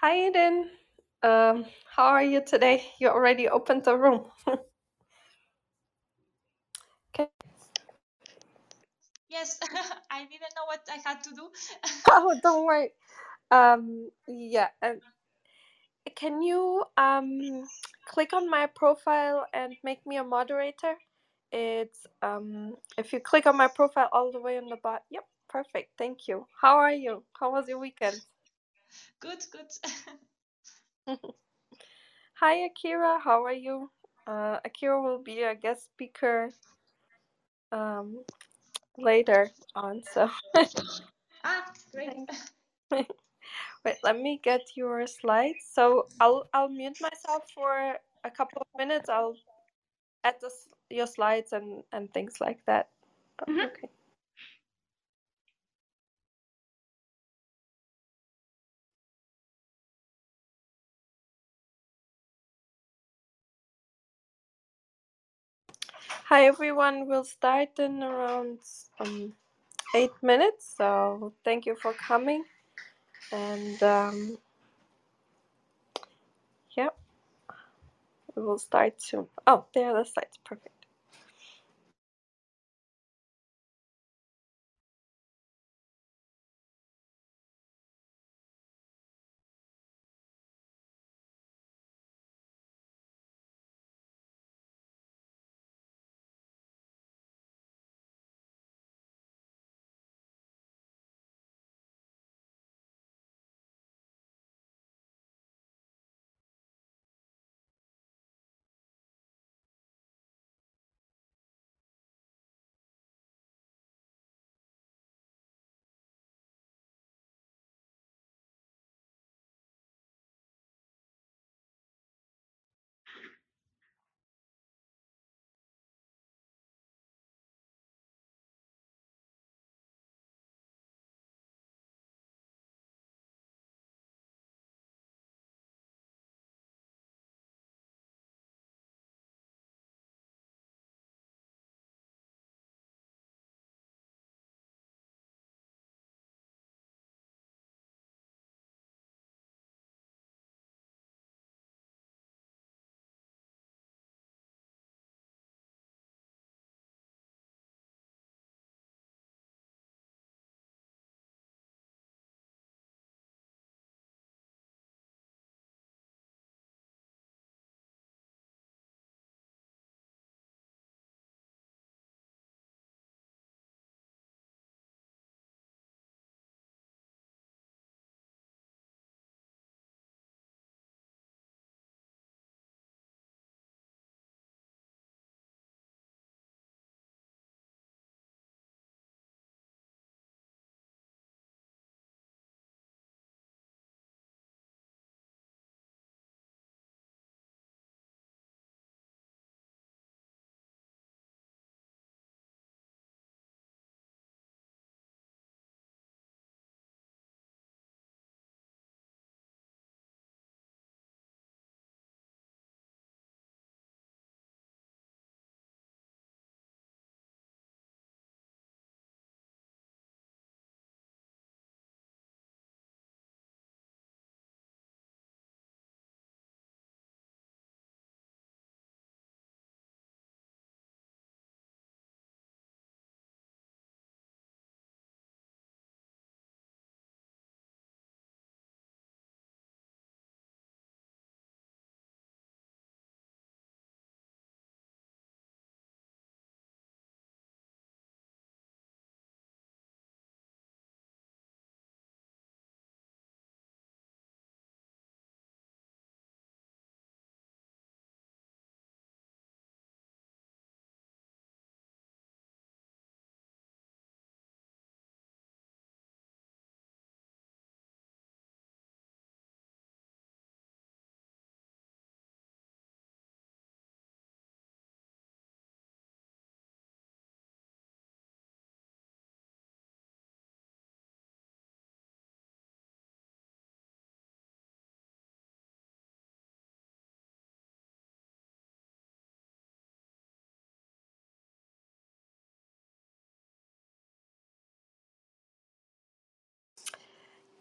Hi, Eden. How are you today? You already opened the room. Okay. Yes, I didn't know what I had to do. Oh, don't worry. Yeah. Can you click on my profile and make me a moderator? It's if you click on my profile all the way on the bottom. Yep, perfect. Thank you. How are you? How was your weekend? Good, good. Hi, Akira. How are you? Akira will be a guest speaker later on. So great. Wait, let me get your slides. So I'll mute myself for a couple of minutes. I'll add your slides and things like that. Mm-hmm. Okay. Hi everyone, we'll start in around 8 minutes, so thank you for coming, and yeah, we will start soon. Oh, there are the slides, perfect.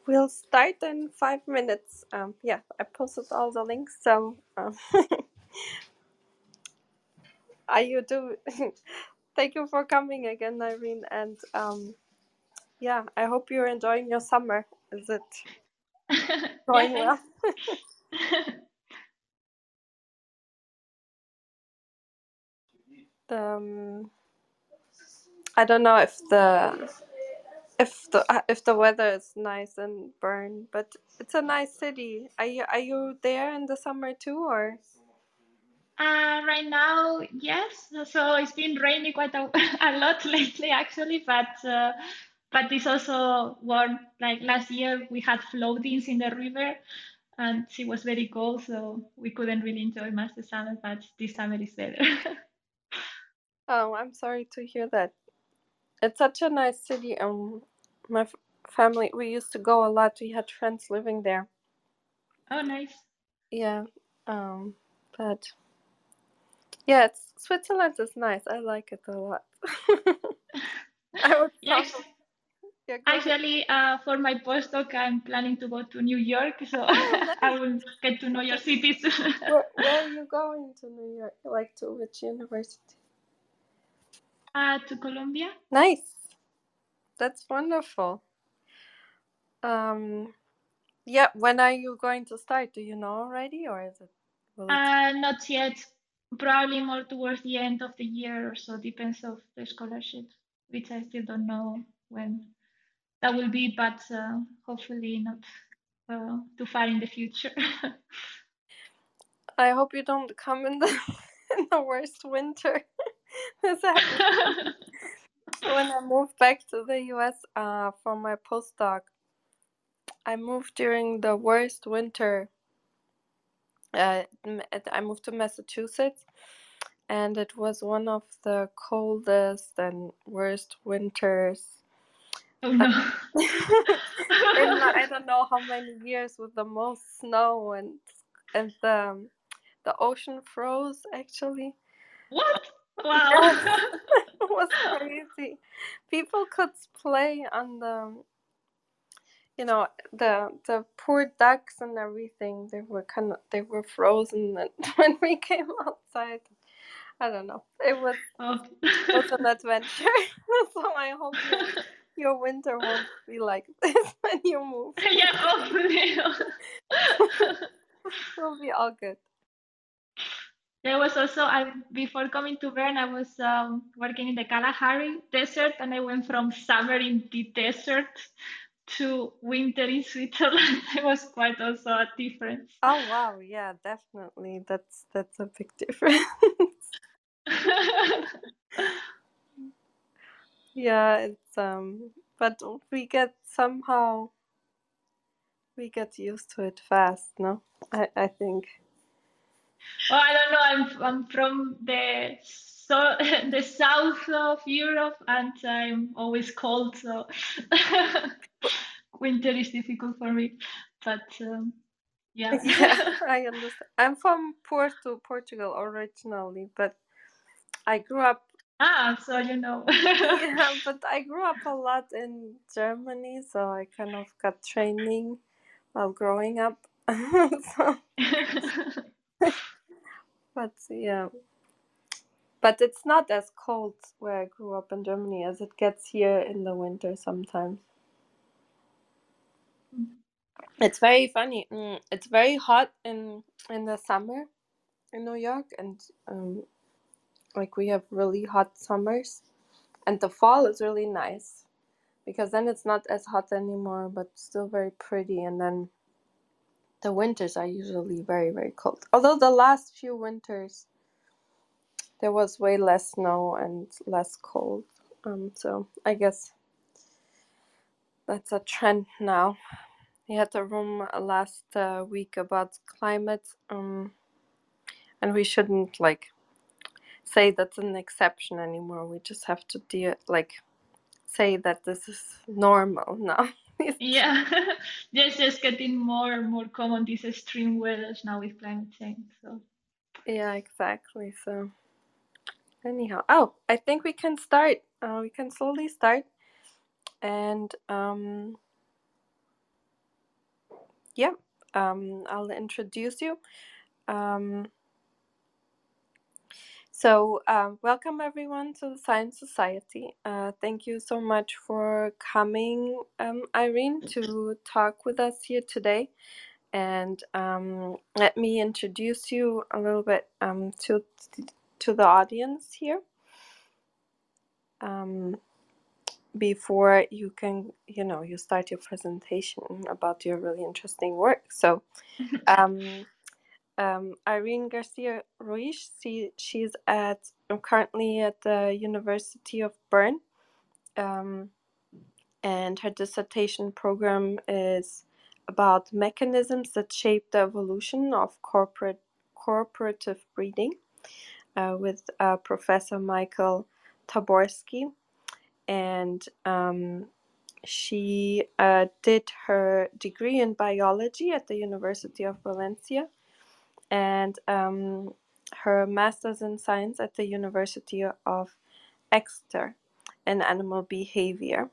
We'll start in 5 minutes. Yeah, I posted all the links, so are you doing? Thank you for coming again, Irene, and yeah, I hope you're enjoying your summer. Is it going well? I don't know if the weather is nice in Bern, but it's a nice city. Are you there in the summer too, or? Right now, yes. So it's been raining quite a lot lately, actually. But it's also warm. Like last year, we had floatings in the river, and it was very cold, so we couldn't really enjoy much the summer. But this summer is better. Oh, I'm sorry to hear that. It's such a nice city. My family, we used to go a lot. We had friends living there. Oh, nice. Yeah. But yeah, Switzerland is nice. I like it a lot. I would yes. Yeah, actually, for my postdoc, I'm planning to go to New York, so I will get to know your cities. Where are you going to New York? Like to which university? To Colombia. Nice. That's wonderful. Yeah, when are you going to start? Do you know already, or is it? Not yet. Probably more towards the end of the year or so. Depends on the scholarship, which I still don't know when that will be, but hopefully not too far in the future. I hope you don't come in the worst winter. When I moved back to the US for my postdoc, I moved during the worst winter. I moved to Massachusetts, and it was one of the coldest and worst winters. Oh, no. I don't know how many years, with the most snow, and the ocean froze, actually. What? Wow. Yes. It was crazy. People could play on the, you know, the poor ducks and everything. They were frozen, and when we came outside, I don't know. It was an adventure. So I hope your winter won't be like this when you move. Yeah, hopefully. It'll be all good. There was also, before coming to Bern, I was working in the Kalahari Desert, and I went from summer in the desert to winter in Switzerland. It was quite also a difference. Oh, wow. Yeah, definitely. That's a big difference. Yeah, it's but we get used to it fast, no? I think. Oh, I don't know. I'm from the south of Europe, and I'm always cold, so winter is difficult for me. But yeah. Yeah, I understand. I'm from Porto, Portugal originally, but I grew up. So you know. Yeah, but I grew up a lot in Germany, so I kind of got training while growing up. So... But yeah, but it's not as cold where I grew up in Germany as it gets here in the winter sometimes. It's very funny. It's very hot in the summer in New York, and like we have really hot summers, and the fall is really nice because then it's not as hot anymore, but still very pretty. And then the winters are usually very, very cold. Although the last few winters, there was way less snow and less cold. So I guess that's a trend now. We had a room last week about climate, and we shouldn't like say that's an exception anymore. We just have to say that this is normal now. Yeah, it's just getting more and more common, these extreme weather now with climate change. So yeah, exactly. So anyhow, I think we can start. We can slowly start, and yeah, I'll introduce you. Welcome everyone to the Science Society. Thank you so much for coming, Irene, to talk with us here today. And let me introduce you a little bit to the audience here before you can, you start your presentation about your really interesting work. So, Irene García-Ruiz, she's currently at the University of Bern, and her dissertation program is about mechanisms that shape the evolution of cooperative breeding, with Professor Michael Taborsky, and she did her degree in biology at the University of Valencia, and her master's in science at the University of Exeter in animal behavior,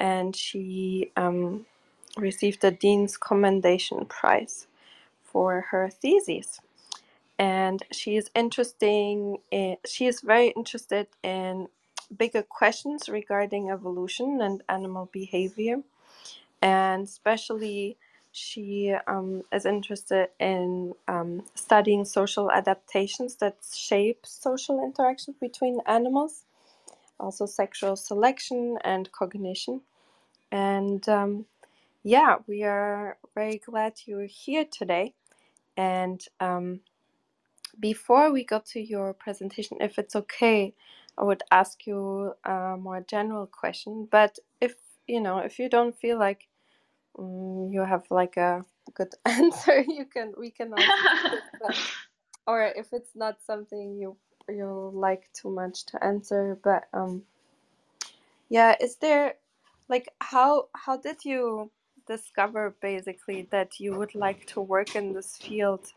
and she received the Dean's Commendation Prize for her thesis. And she is very interested in bigger questions regarding evolution and animal behavior, and especially she is interested in studying social adaptations that shape social interactions between animals, also sexual selection and cognition. And yeah, we are very glad you're here today. And before we go to your presentation, if it's okay, I would ask you a more general question. But if you don't feel like you have like a good answer, we can also or if it's not something you like too much to answer, but yeah, is there like how did you discover basically that you would like to work in this field?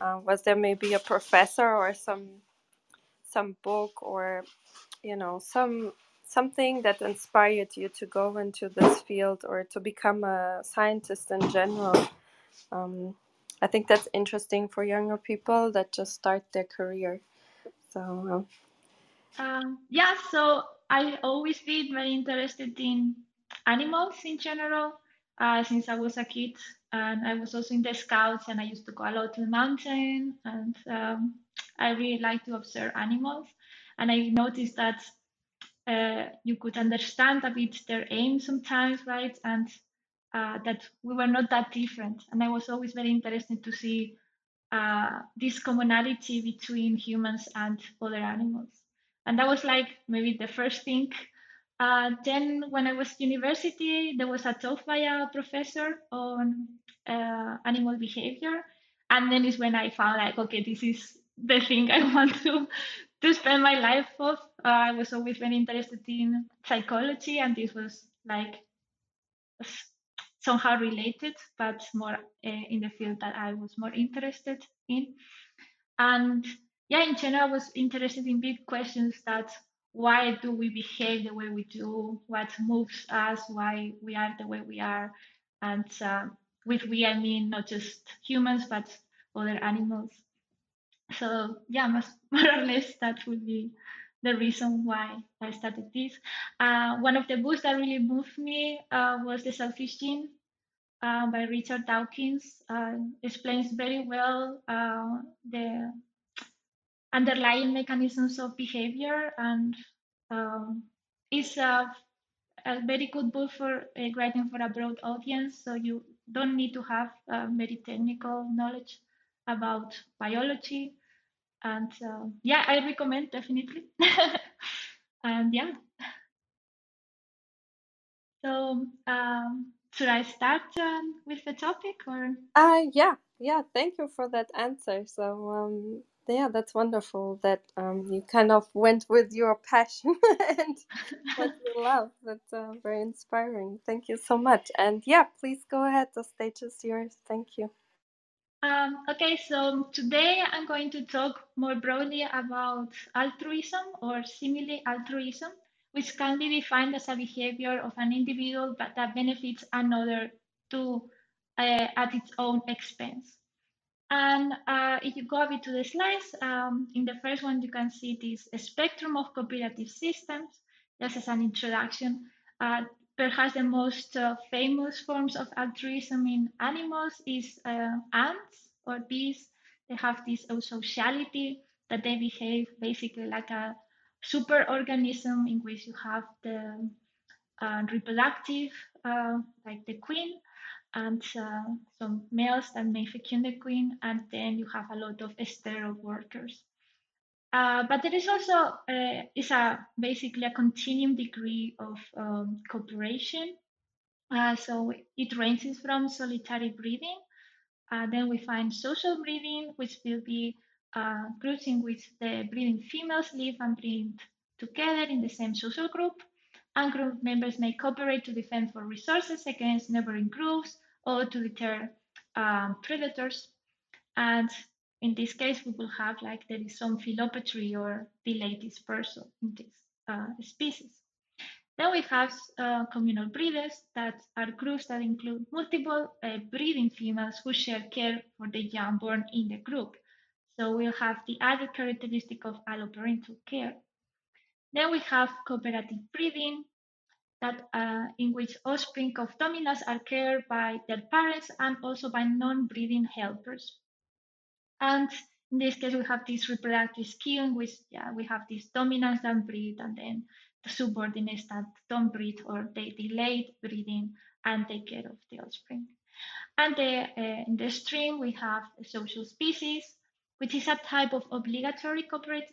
Was there maybe a professor or some book or something that inspired you to go into this field or to become a scientist in general? I think that's interesting for younger people that just start their career. So yeah, so I always been very interested in animals in general since I was a kid, and I was also in the Scouts, and I used to go a lot to the mountain, and I really like to observe animals, and I noticed that you could understand a bit their aim sometimes, right? And that we were not that different. And I was always very interested to see this commonality between humans and other animals. And that was like maybe the first thing. Then when I was at university, there was a talk by a professor on animal behavior. And then is when I found like, okay, this is the thing I want to spend my life of. I was always very interested in psychology, and this was like somehow related, but more in the field that I was more interested in. And yeah, in general, I was interested in big questions that why do we behave the way we do, what moves us, why we are the way we are. And with we, I mean, not just humans, but other animals. So yeah, more or less that would be the reason why I started this. One of the books that really moved me was The Selfish Gene by Richard Dawkins. Explains very well the underlying mechanisms of behavior, and it's a very good book for writing for a broad audience. So you don't need to have very technical knowledge about biology. And yeah, I recommend definitely. And yeah. So should I start with the topic or? Yeah. Thank you for that answer. So yeah, that's wonderful that you kind of went with your passion and what you love. That's very inspiring. Thank you so much. And yeah, please go ahead. The stage is yours. Thank you. Okay, so today I'm going to talk more broadly about altruism or simile-altruism, which can be defined as a behavior of an individual but that benefits another to at its own expense. And if you go a bit to the slides, in the first one, you can see this spectrum of cooperative systems, just as an introduction. Perhaps the most famous forms of altruism in animals is ants or bees. They have this sociality that they behave basically like a super organism in which you have the reproductive, like the queen, and some males that may fecund the queen, and then you have a lot of sterile workers. But there is also basically a continuum degree of cooperation. So it ranges from solitary breeding, then we find social breeding, which will be groups in which the breeding females live and breed together in the same social group, and group members may cooperate to defend for resources against neighboring groups or to deter predators. And in this case, we will have like there is some philopatry or delayed dispersal in this species. Then we have communal breeders, that are groups that include multiple breeding females who share care for the young born in the group. So we'll have the added characteristic of alloparental care. Then we have cooperative breeding, that in which offspring of dominants are cared by their parents and also by non-breeding helpers. And in this case, we have this reproductive skill in which we have these dominants that breed, and then the subordinates that don't breed or they delay breeding and take care of the offspring. And in the stream, we have a social species, which is a type of obligatory cooperative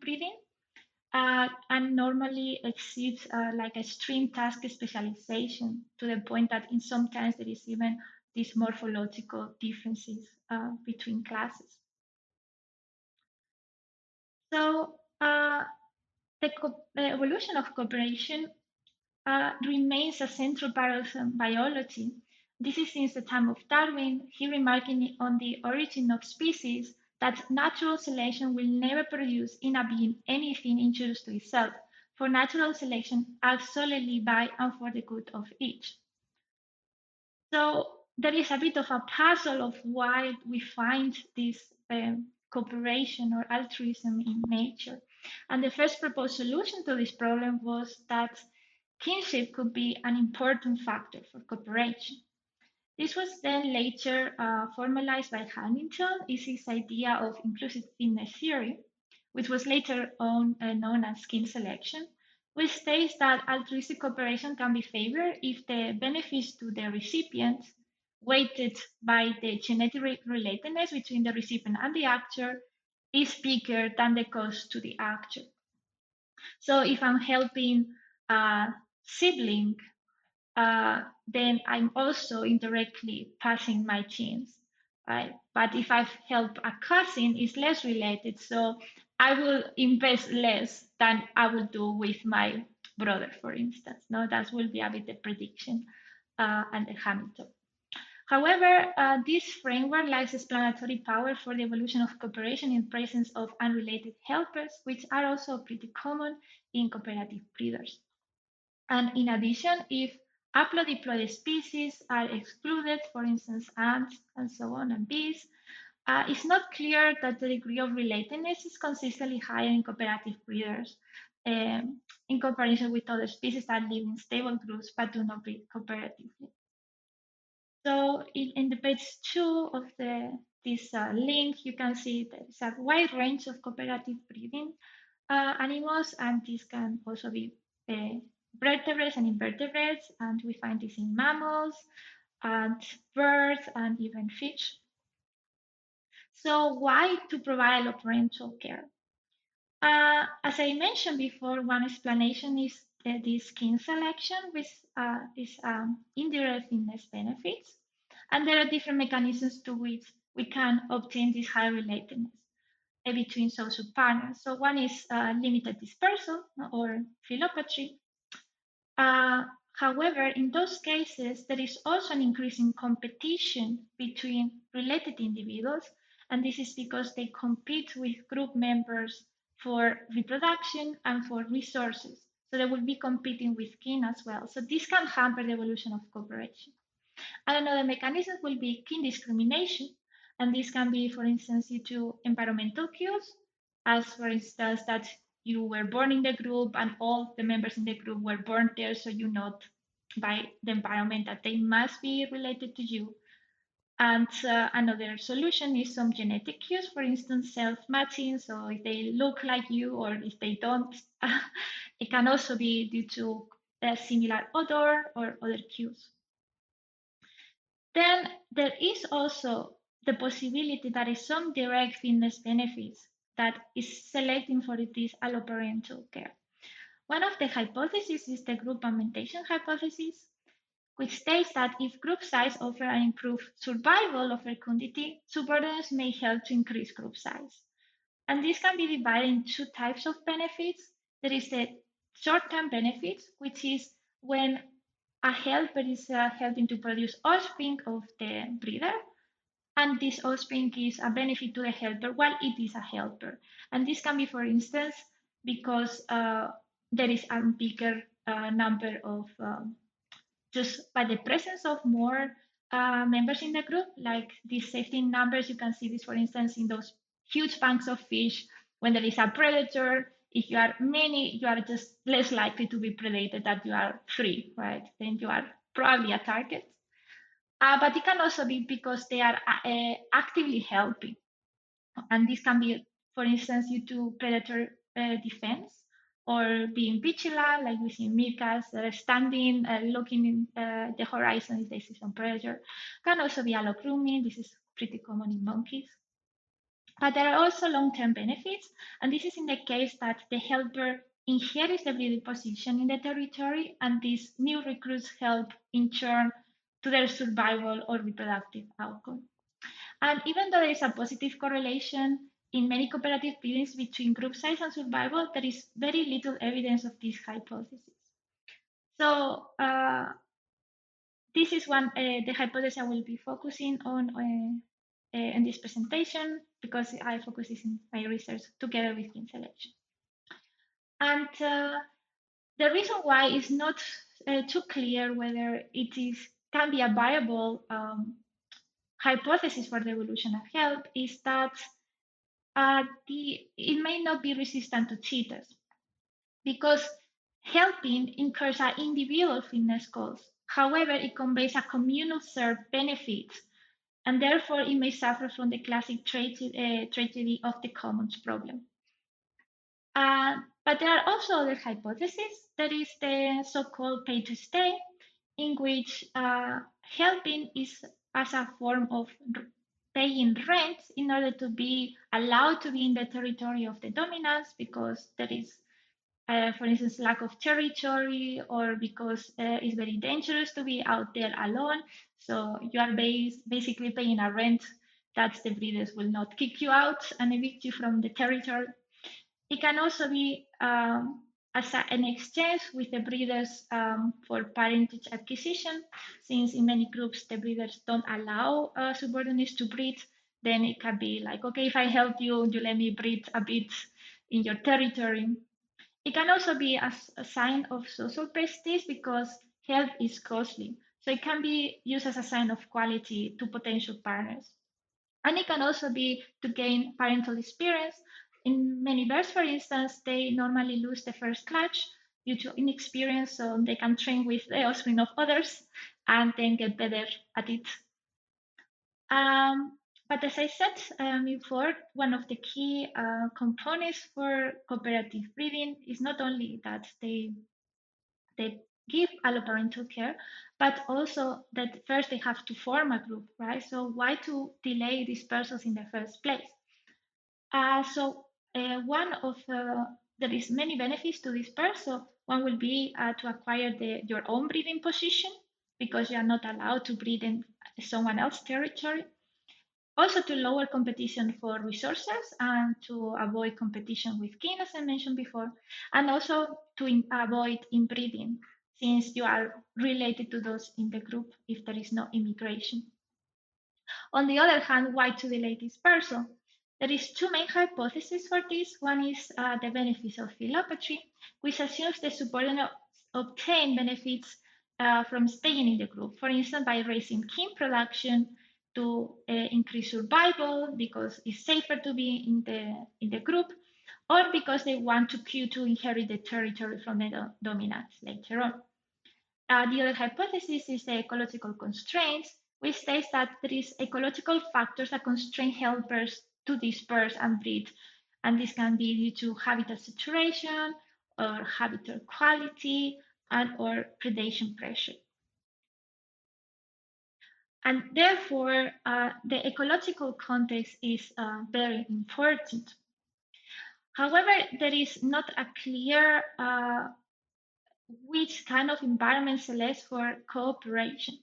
breeding, and normally exceeds like a stream task specialization to the point that in some times there is even these morphological differences between classes. So the evolution of cooperation remains a central part of biology. This is since the time of Darwin, he remarking on the origin of species that natural selection will never produce in a being anything injurious to itself, for natural selection acts solely by and for the good of each. So there is a bit of a puzzle of why we find this cooperation or altruism in nature. And the first proposed solution to this problem was that kinship could be an important factor for cooperation. This was then later formalized by Hamilton, is his idea of inclusive fitness theory, which was later on known as kin selection, which states that altruistic cooperation can be favored if the benefits to the recipient, weighted by the genetic relatedness between the recipient and the actor, is bigger than the cost to the actor. So if I'm helping a sibling, then I'm also indirectly passing my genes, right? But if I help a cousin, it's less related, so I will invest less than I will do with my brother, for instance. No, that will be a bit the prediction and the Hamilton. However, this framework lacks explanatory power for the evolution of cooperation in presence of unrelated helpers, which are also pretty common in cooperative breeders. And in addition, if haplodiploid species are excluded, for instance, ants and so on, and bees, it's not clear that the degree of relatedness is consistently higher in cooperative breeders in comparison with other species that live in stable groups but do not breed cooperatively. So in the page 2 of this link, you can see there's a wide range of cooperative breeding animals, and these can also be vertebrates and invertebrates, and we find this in mammals and birds and even fish. So why to provide alloparental care? As I mentioned before, one explanation is this kin selection, which is indirect fitness benefits, and there are different mechanisms to which we can obtain this high relatedness between social partners. So one is limited dispersal or philopatry. However, in those cases, there is also an increasing competition between related individuals, and this is because they compete with group members for reproduction and for resources. So they will be competing with kin as well. So this can hamper the evolution of cooperation. And another mechanism will be kin discrimination. And this can be, for instance, due to environmental cues, as for instance, that you were born in the group and all the members in the group were born there, so you know by the environment that they must be related to you. And another solution is some genetic cues, for instance, self-matching. So if they look like you or if they don't, it can also be due to a similar odor or other cues. Then there is also the possibility that is some direct fitness benefits that is selecting for this alloparental care. One of the hypotheses is the group augmentation hypothesis, which states that if group size offers an improved survival of fecundity, subordinates may help to increase group size. And this can be divided into two types of benefits. There is the short-term benefits, which is when a helper is helping to produce offspring of the breeder, and this offspring is a benefit to the helper while it is a helper. And this can be, for instance, because there is a bigger number of just by the presence of more members in the group, like these safety numbers. You can see this, for instance, in those huge banks of fish. When there is a predator, if you are many, you are just less likely to be predated than you are three, right? Then you are probably a target. But it can also be because they are actively helping. And this can be, for instance, due to predator defense or being vigilant, like we see meerkats that are standing, looking in the horizon if they see some predator. Can also be allo grooming. This is pretty common in monkeys. But there are also long-term benefits. And this is in the case that the helper inherits the breeding position in the territory, and these new recruits help in turn to their survival or reproductive outcome. And even though there is a positive correlation in many cooperative breedings between group size and survival, there is very little evidence of this hypothesis. So this is one the hypothesis I will be focusing on in this presentation, because I focus this in my research together with kin selection. And the reason why is not too clear whether it is can be a viable hypothesis for the evolution of help is that it may not be resistant to cheaters, because helping incurs an individual fitness goals. However, it conveys a communal serve benefit, and therefore it may suffer from the classic tragedy of the commons problem. But there are also other hypotheses. There is the so-called pay to stay, in which helping is as a form of paying rent in order to be allowed to be in the territory of the dominance, because there is, for instance, lack of territory, or because it's very dangerous to be out there alone. So you are basically paying a rent that the breeders will not kick you out and evict you from the territory. It can also be as an exchange with the breeders for parentage acquisition, since in many groups the breeders don't allow subordinates to breed. Then it can be like, okay, if I help you, you let me breed a bit in your territory. It can also be a sign of social prestige, because help is costly. So it can be used as a sign of quality to potential partners. And it can also be to gain parental experience. In many birds, for instance, they normally lose the first clutch due to inexperience, so they can train with the offspring of others and then get better at it. But as I said before, one of the key components for cooperative breeding is not only that they give alloparental care, but also that first they have to form a group, right? So why to delay dispersals in the first place? There is many benefits to this bird. So one will be to acquire your own breeding position, because you are not allowed to breed in someone else's territory. Also to lower competition for resources and to avoid competition with kin, as I mentioned before, and also to avoid inbreeding, since you are related to those in the group if there is no immigration. On the other hand, why to delay dispersal? There is two main hypotheses for this. One is the benefits of philopatry, which assumes the subordinates obtain benefits from staying in the group. For instance, by raising kin production to increase survival because it's safer to be in the group, or because they want to queue to inherit the territory from the dominance later on. The other hypothesis is the ecological constraints, which states that there is ecological factors that constrain helpers to disperse and breed, and this can be due to habitat saturation or habitat quality and or predation pressure. And therefore, the ecological context is very important. However, there is not a clear which kind of environment selects for cooperation.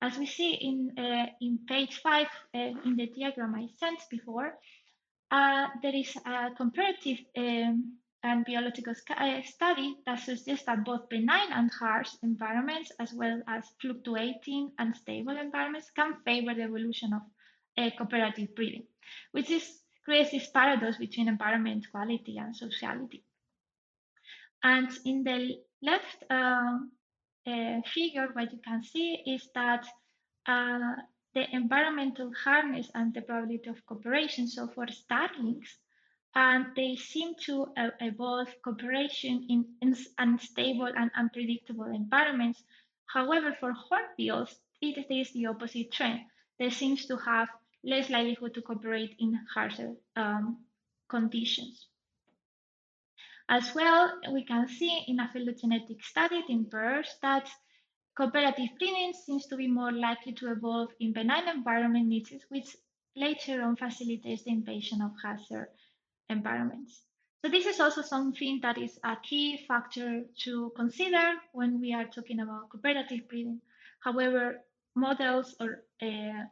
As we see in page 5 in the diagram I sent before, there is a comparative and biological study that suggests that both benign and harsh environments, as well as fluctuating and stable environments, can favor the evolution of cooperative breeding, which creates this paradox between environment quality and sociality. And in the left figure, what you can see is that the environmental harness and the probability of cooperation. So for starlings, and they seem to evolve cooperation in unstable and unpredictable environments. However, for hornbills, it is the opposite trend. They seem to have less likelihood to cooperate in harsher conditions. As well, we can see in a phylogenetic study in birds that cooperative breeding seems to be more likely to evolve in benign environment niches, which later on facilitates the invasion of hazard environments. So this is also something that is a key factor to consider when we are talking about cooperative breeding. However, models or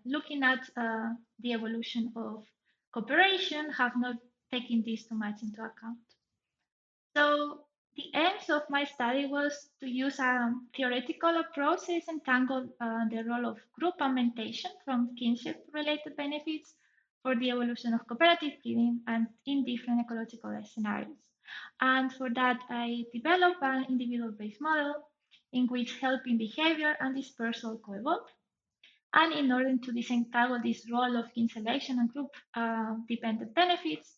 looking at the evolution of cooperation have not taken this too much into account. So the aims of my study was to use a theoretical approach that entangled the role of group augmentation from kinship-related benefits for the evolution of cooperative breeding and in different ecological scenarios. And for that, I developed an individual-based model in which helping behavior and dispersal co-evolve. And in order to disentangle this role of kin selection and group-dependent benefits,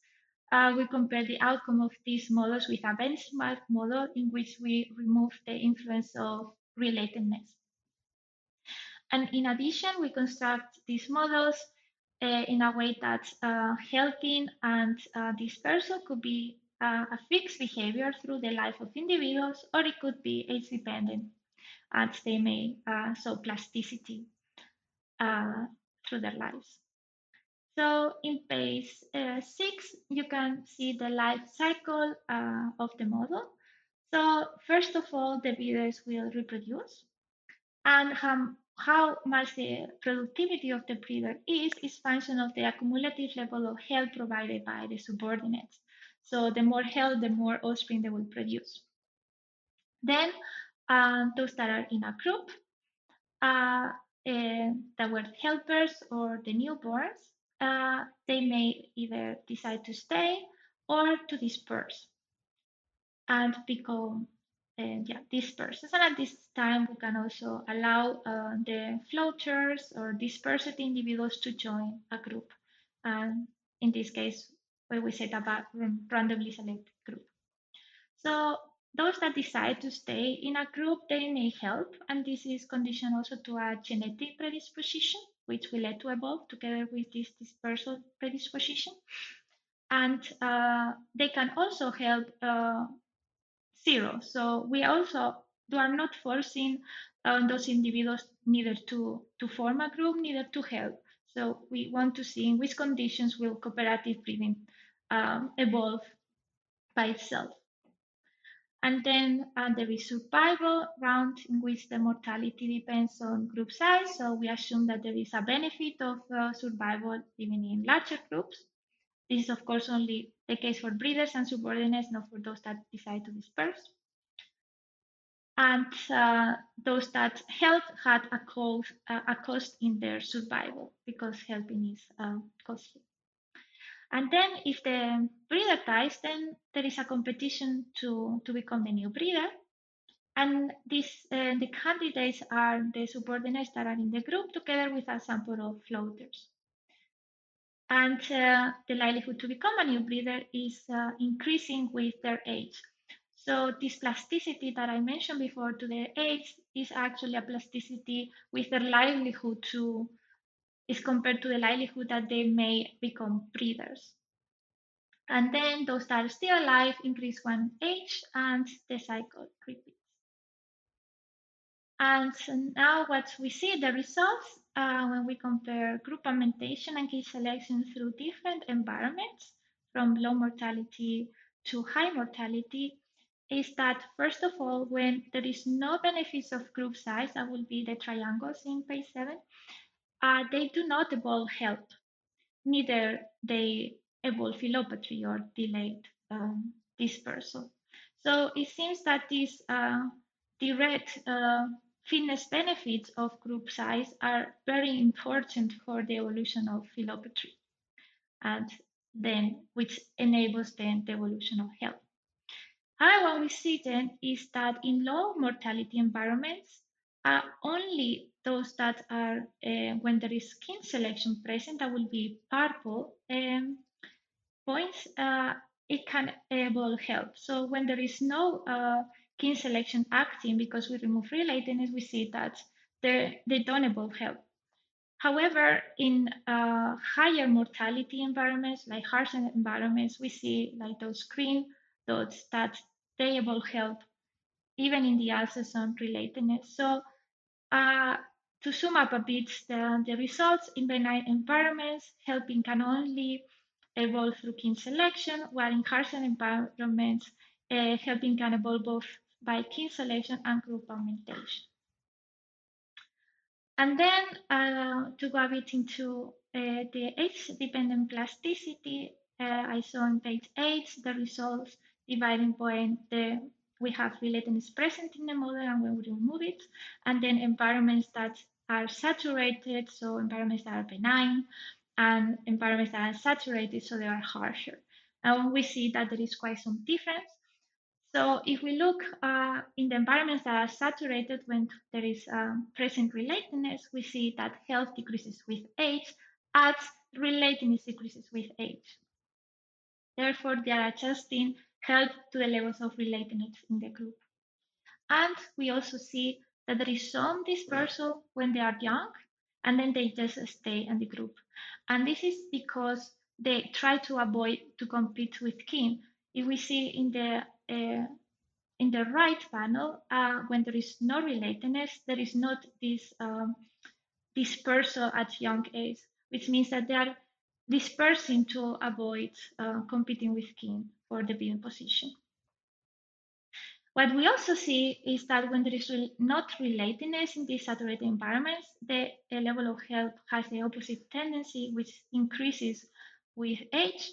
we compare the outcome of these models with a benchmark model in which we remove the influence of relatedness. And in addition, we construct these models in a way that helping and dispersal could be a fixed behavior through the life of individuals, or it could be age-dependent, and they may show plasticity through their lives. So in page 6, you can see the life cycle of the model. So first of all, the breeders will reproduce, and how much the productivity of the breeder is function of the cumulative level of help provided by the subordinates. So the more help, the more offspring they will produce. Then those that are in a group that were helpers or the newborns, they may either decide to stay or to disperse and become dispersers. And at this time, we can also allow the floaters or dispersed individuals to join a group. And in this case, where we set up a randomly selected group. So those that decide to stay in a group, they may help. And this is conditioned also to a genetic predisposition, which will lead to evolve together with this dispersal predisposition. And they can also help zero. So we also are not forcing those individuals neither to form a group, neither to help. So we want to see in which conditions will cooperative breeding evolve by itself. And then there is survival round in which the mortality depends on group size. So we assume that there is a benefit of survival even in larger groups. This is, of course, only the case for breeders and subordinates, not for those that decide to disperse. And those that help had a cost in their survival because helping is costly. And then if the breeder dies, then there is a competition to become the new breeder. And the candidates are the subordinates that are in the group together with a sample of floaters. And the likelihood to become a new breeder is increasing with their age. So this plasticity that I mentioned before to their age is actually a plasticity with their livelihood to is compared to the likelihood that they may become breeders. And then those that are still alive increase one age and the cycle repeats. And now what we see, the results when we compare group amamentation and cage selection through different environments from low mortality to high mortality is that, first of all, when there is no benefits of group size, that will be the triangles in page 7, they do not evolve health, neither they evolve philopatry or delayed dispersal. So it seems that these direct fitness benefits of group size are very important for the evolution of philopatry, and then which enables then the evolution of health. However, what we see then is that in low mortality environments, only those that are when there is skin selection present, that will be purple points, it can evolve health. So when there is no skin selection acting, because we remove relatedness, we see that they don't evolve health. However, in higher mortality environments, like harsh environments, we see like those green dots that they evolve health, even in the absence of relatedness. So to sum up a bit, the results in benign environments, helping can only evolve through kin selection, while in harsh environments, helping can evolve both by kin selection and group amamentation. And then to go a bit into the age-dependent plasticity, I saw on page 8 the results dividing point. We have relatedness present in the model and when we remove it, and then environments that are saturated, so environments that are benign, and environments that are saturated, so they are harsher. And we see that there is quite some difference. So if we look in the environments that are saturated when there is present relatedness, we see that health decreases with age, as relatedness decreases with age. Therefore, they are adjusting health to the levels of relatedness in the group. And we also see that there is some dispersal when they are young, and then they just stay in the group. And this is because they try to avoid to compete with kin. If we see in the right panel, when there is no relatedness, there is not this dispersal at young age, which means that they are dispersing to avoid competing with kin for the breeding position. What we also see is that when there is not relatedness in these saturated environments, the level of health has the opposite tendency, which increases with age,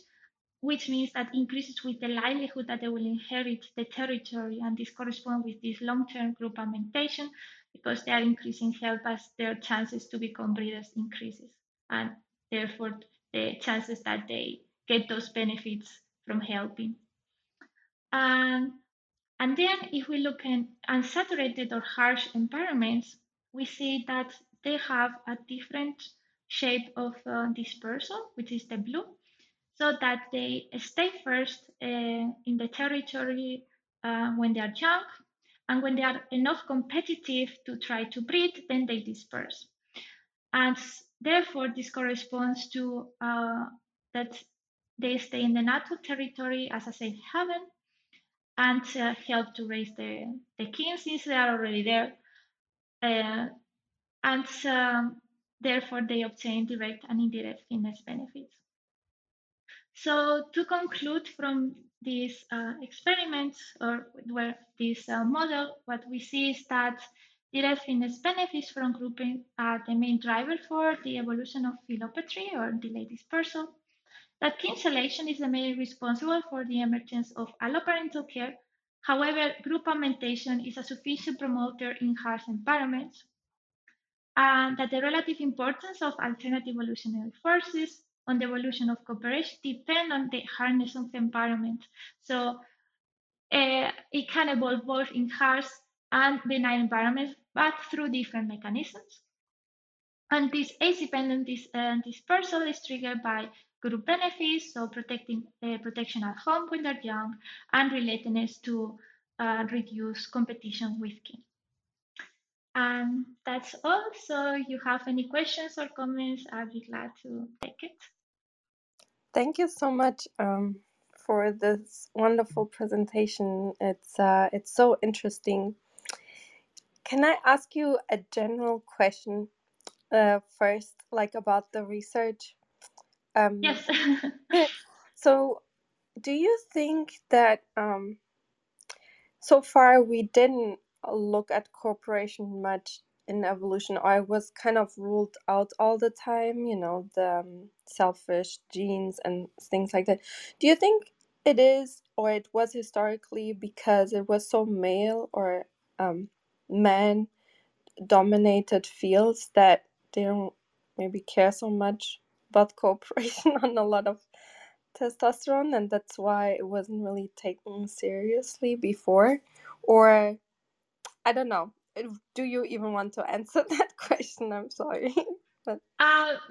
which means that increases with the likelihood that they will inherit the territory, and this corresponds with this long-term group amamentation because they are increasing health as their chances to become breeders increases, and therefore the chances that they get those benefits from helping. And then if we look at unsaturated or harsh environments, we see that they have a different shape of dispersal, which is the blue, so that they stay first in the territory when they are young, and when they are enough competitive to try to breed, then they disperse. And therefore, this corresponds to that they stay in the natural territory as a safe haven and help to raise the kin since they are already there. Therefore, they obtain direct and indirect fitness benefits. So to conclude from these experiments or where this model, what we see is that direct fitness benefits from grouping are the main driver for the evolution of philopatry or delayed dispersal, that kin selection is the main responsible for the emergence of alloparental care. However, group amamentation is a sufficient promoter in harsh environments, and that the relative importance of alternative evolutionary forces on the evolution of cooperation depend on the hardness of the environment. So it can evolve both in harsh and benign environments, but through different mechanisms. And this age-dependent dispersal is triggered by group benefits, so protection at home when they're young, and relatedness to reduce competition with kin. And that's all. So you have any questions or comments, I'd be glad to take it. Thank you so much for this wonderful presentation. It's so interesting. Can I ask you a general question first, like about the research? Yes. So do you think that so far we didn't look at cooperation much in evolution, or it was kind of ruled out all the time, you know, the selfish genes and things like that? Do you think it is, or it was historically because it was so male or man dominated fields that they don't maybe care so much about cooperation on a lot of testosterone, and that's why it wasn't really taken seriously before? Or I don't know. Do you even want to answer that question? I'm sorry. But...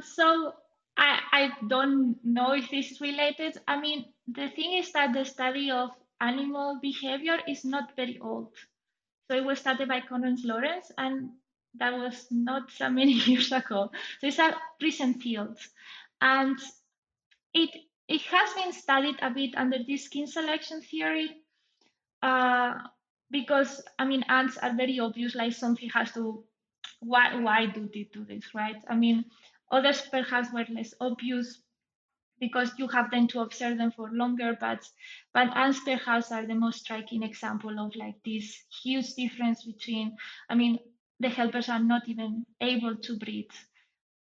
So I don't know if this is related. I mean, the thing is that the study of animal behavior is not very old. So it was started by Konrad Lorenz, and that was not so many years ago. So it's a recent field. And it has been studied a bit under this kin selection theory, because, I mean, ants are very obvious, like something has to, why do they do this, right? I mean, others perhaps were less obvious because you have then to observe them for longer, but ants perhaps are the most striking example of like this huge difference between, I mean, the helpers are not even able to breed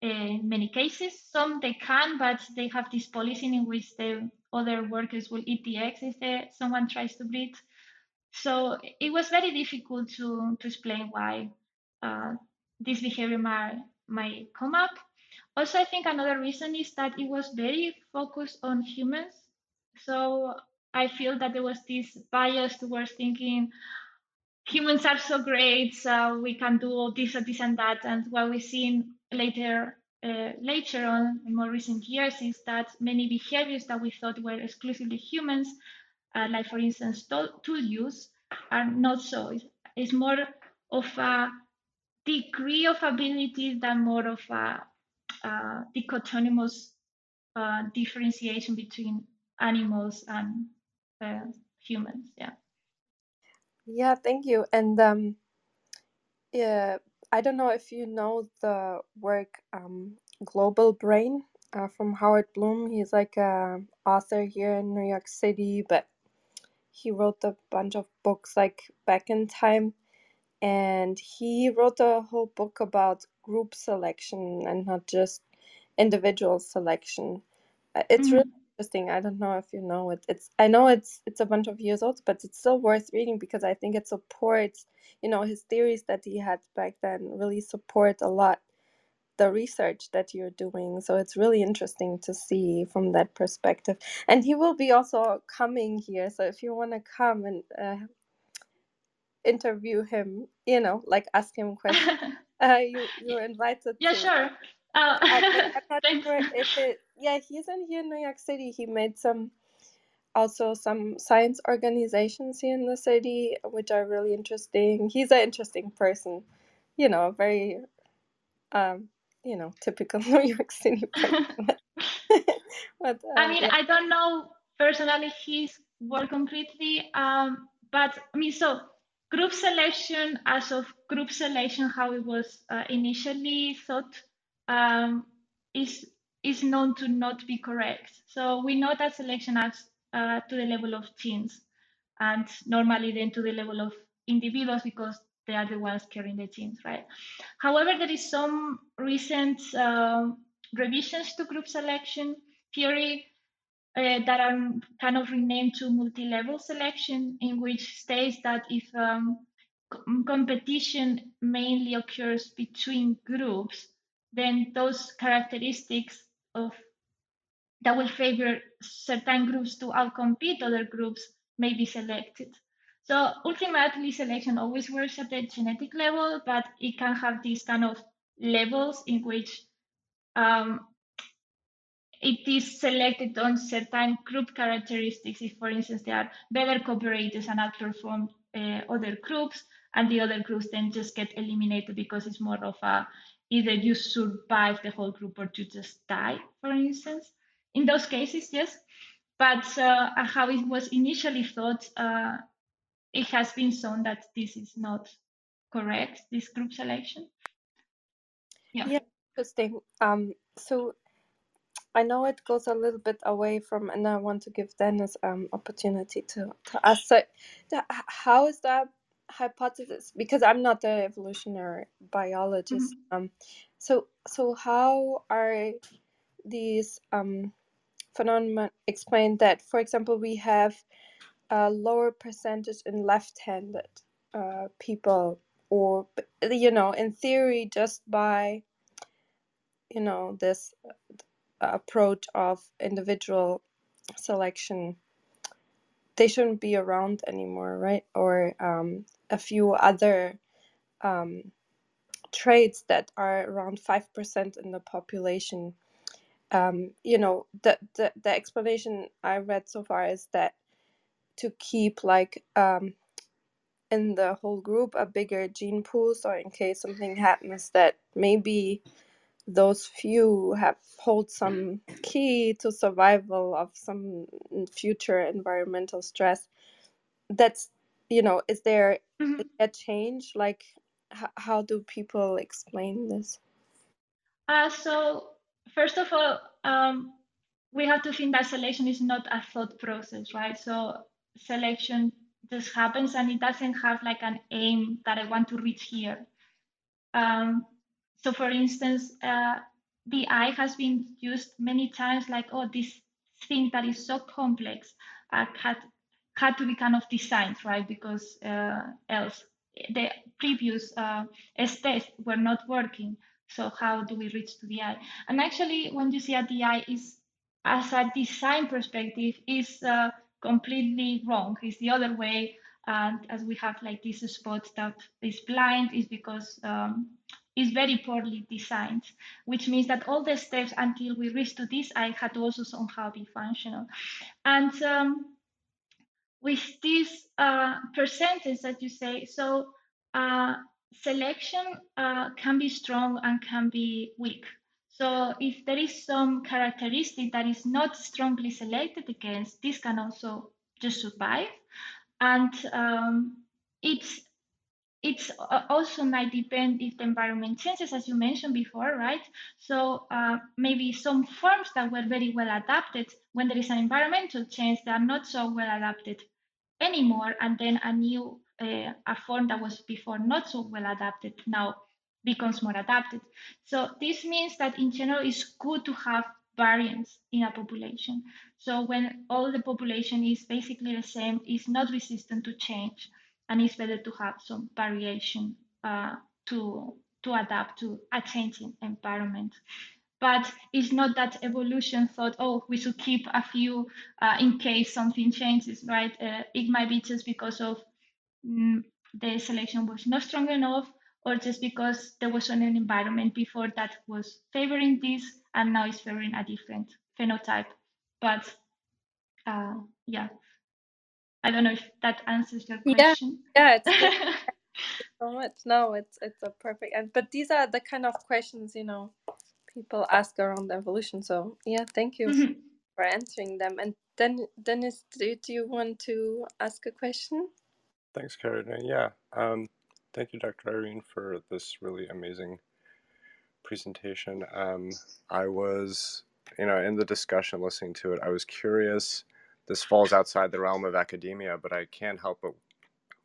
in many cases. Some they can, but they have this policy in which the other workers will eat the eggs if someone tries to breed. So it was very difficult to explain why this behavior might come up. Also, I think another reason is that it was very focused on humans. So I feel that there was this bias towards thinking humans are so great, so we can do all this and this and that. And what we've seen later on in more recent years is that many behaviors that we thought were exclusively humans, like, for instance, tool use, are not so. It's more of a degree of ability than more of a dichotomous differentiation between animals and humans. Yeah, thank you. And yeah, I don't know if you know the work Global Brain from Howard Bloom. He's like an author here in New York City, but he wrote a bunch of books like back in time, and he wrote a whole book about group selection and not just individual selection. It's really interesting. I don't know if you know it. I know it's a bunch of years old, but it's still worth reading because I think it supports, you know, his theories that he had back then really support a lot the research that you're doing. So it's really interesting to see from that perspective. And he will be also coming here. So if you want to come and interview him, you know, like ask him questions, you're invited. Yeah, sure. I'm not sure if it, yeah, he's in here in New York City. He made some science organizations here in the city, which are really interesting. He's an interesting person, you know, very, you know, typical New York City person. But, I mean, yeah. I don't know personally his work completely, but I mean, so group selection, as of group selection, how it was initially thought, is known to not be correct. So we know that selection acts to the level of genes, and normally then to the level of individuals because they are the ones carrying the genes, right? However, there is some recent revisions to group selection theory that are kind of renamed to multi-level selection, in which states that if competition mainly occurs between groups, then those characteristics of that will favor certain groups to outcompete other groups may be selected. So ultimately, selection always works at the genetic level, but it can have these kind of levels in which it is selected on certain group characteristics. If, for instance, they are better cooperators and outperform other groups, and the other groups then just get eliminated because it's more of a either you survive the whole group or you just die, for instance. In those cases, yes. But how it was initially thought, it has been shown that this is not correct, this group selection. Yeah, yeah, interesting. So I know it goes a little bit away from, and I want to give Dennis opportunity to ask. So how is that hypothesis? Because I'm not an evolutionary biologist. Mm-hmm. So how are these phenomena explained? That, for example, we have a lower percentage in left-handed people, or, you know, in theory, just by, you know, this approach of individual selection, they shouldn't be around anymore, right? Or a few other traits that are around 5% in the population. You know, the explanation I read so far is that to keep, like, in the whole group a bigger gene pool, so in case something happens that maybe those few have hold some key to survival of some future environmental stress. That's, you know, is there a change? Like, how do people explain this? So first of all, we have to think that selection is not a thought process, right? So selection just happens, and it doesn't have like an aim that I want to reach here. So for instance, the eye has been used many times, like, oh, this thing that is so complex had to be kind of designed, right? Because else the previous tests were not working. So how do we reach to the eye? And actually, when you see at the eye is, as a design perspective, is completely wrong. It's the other way, and as we have like this spot that is blind, is because it's very poorly designed, which means that all the steps until we reach to this eye had to also somehow be functional. And with this percentage that you say, so selection can be strong and can be weak. So if there is some characteristic that is not strongly selected against, this can also just survive. And it's also might depend if the environment changes, as you mentioned before, right? So maybe some forms that were very well adapted, when there is an environmental change, they are not so well adapted anymore. And then a new a form that was before not so well adapted now becomes more adapted. So this means that in general, it's good to have variance in a population. So when all the population is basically the same, it's not resistant to change, and it's better to have some variation to adapt to a changing environment. But it's not that evolution thought, oh, we should keep a few in case something changes, right? It might be just because of the selection was not strong enough, or just because there was an environment before that was favoring this, and now it's favoring a different phenotype. But yeah, I don't know if that answers your question. Yeah, it's so much. No, it's a perfect. And but these are the kind of questions, you know, people ask around evolution. So yeah, thank you for answering them. And then Dennis, do you want to ask a question? Thanks, Karina. Yeah. Thank you, Dr. Irene, for this really amazing presentation. I was, you know, in the discussion listening to it, I was curious. This falls outside the realm of academia, but I can't help but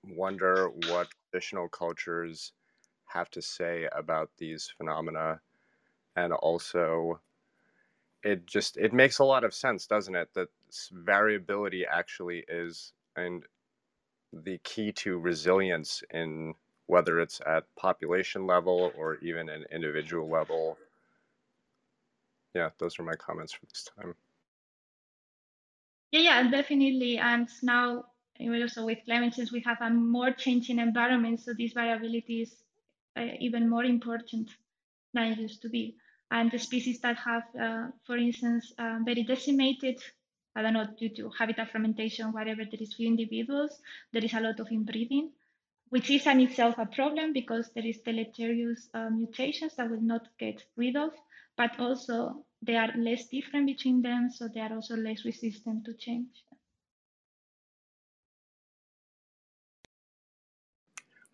wonder what traditional cultures have to say about these phenomena. And also, it makes a lot of sense, doesn't it, that variability actually is and the key to resilience, in whether it's at population level or even an individual level. Yeah, those are my comments for this time. Yeah, definitely. And now also with climate change, we have a more changing environment, so this variability is even more important than it used to be. And the species that have, for instance, very decimated, I don't know, due to habitat fragmentation, whatever, there is few individuals, there is a lot of inbreeding, which is in itself a problem because there is deleterious mutations that will not get rid of, but also they are less different between them, so they are also less resistant to change.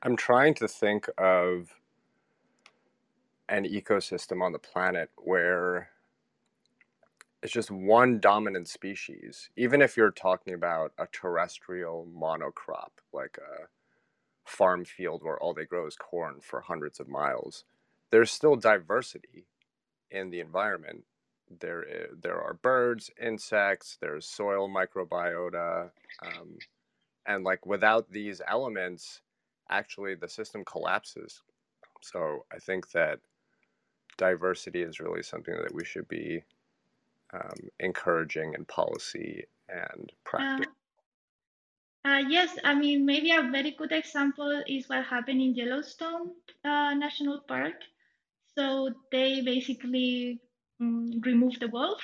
I'm trying to think of an ecosystem on the planet where it's just one dominant species, even if you're talking about a terrestrial monocrop, like a farm field where all they grow is corn for hundreds of miles. There's still diversity in the environment. There are birds, insects, there's soil microbiota, and like without these elements, actually the system collapses. So I think that diversity is really something that we should be encouraging in policy and practice. Yes, I mean, maybe a very good example is what happened in Yellowstone National Park. So they basically removed the wolf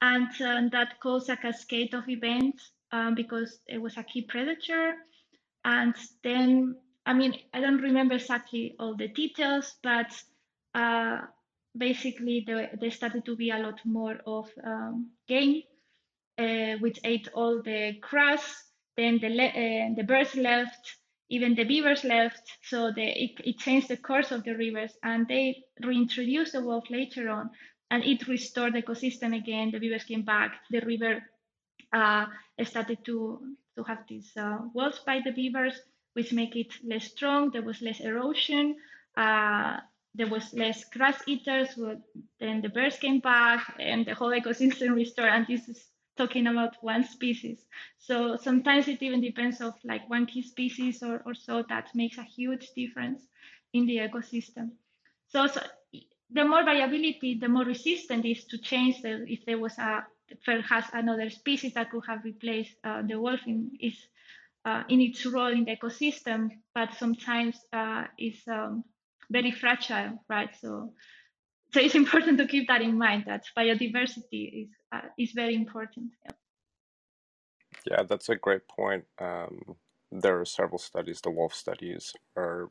and that caused a cascade of events because it was a key predator. And then, I mean, I don't remember exactly all the details, but basically there started to be a lot more of game, which ate all the grass. Then the birds left, even the beavers left. So it changed the course of the rivers, and they reintroduced the wolf later on, and it restored the ecosystem again. The beavers came back. The river started to have these wolves by the beavers, which make it less strong. There was less erosion. There was less grass eaters. Well, then the birds came back, and the whole ecosystem restored. And this is talking about one species. So sometimes it even depends on like one key species or so that makes a huge difference in the ecosystem. So the more variability, the more resistant it is to change. If there was perhaps another species that could have replaced the wolf in its role in the ecosystem, but sometimes is very fragile, right? So it's important to keep that in mind, that biodiversity is very important. Yeah, that's a great point. There are several studies. The wolf studies are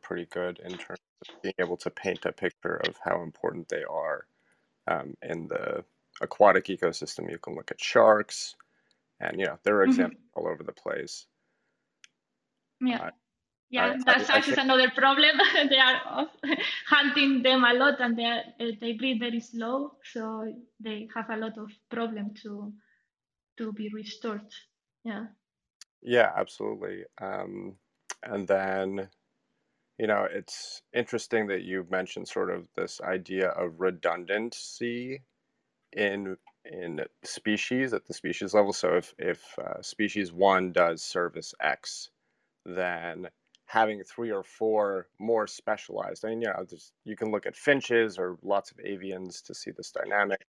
pretty good in terms of being able to paint a picture of how important they are in the aquatic ecosystem. You can look at sharks, and you know there are examples all over the place. Yeah, sharks is another problem. They are hunting them a lot, and they breed very slow, so they have a lot of problem to be restored. Yeah, absolutely. And then, you know, it's interesting that you mentioned sort of this idea of redundancy in species at the species level. So if species one does service X, then having three or four more specialized, I mean, you know, you can look at finches or lots of avians to see this dynamic.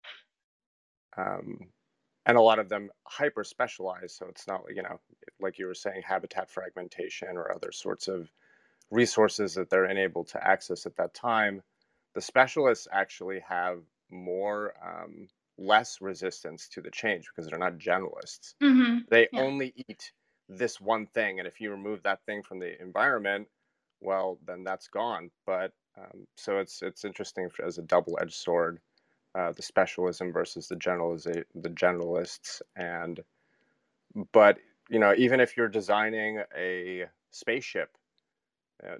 And a lot of them hyper specialize. So it's not, you know, like you were saying, habitat fragmentation or other sorts of resources that they're unable to access at that time. The specialists actually have more less resistance to the change because they're not generalists. They only eat this one thing, and if you remove that thing from the environment, well, then that's gone. But so it's interesting as a double-edged sword, the specialism versus the generalists. But you know, even if you're designing a spaceship,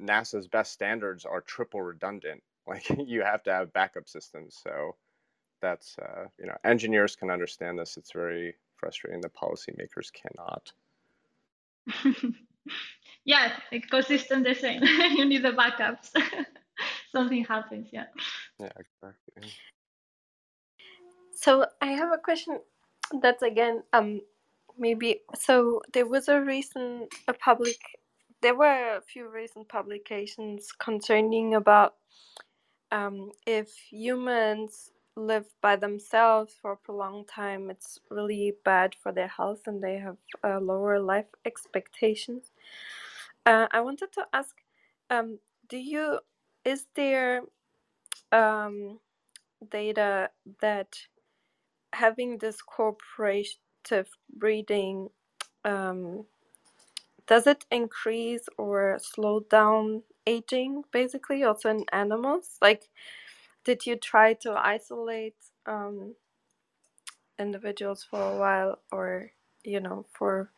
NASA's best standards are triple redundant. Like, you have to have backup systems. So that's, you know, engineers can understand this. It's very frustrating that policymakers cannot. Yeah, ecosystem design. You need the backups. Something happens, yeah. Yeah, exactly. So I have a question that's, again, maybe, so there was there were a few recent publications concerning about if humans live by themselves for a prolonged time, it's really bad for their health, and they have lower life expectations. I wanted to ask, is there data that having this cooperative breeding, does it increase or slow down aging, basically, also in animals? Like, did you try to isolate individuals for a while, or, you know, for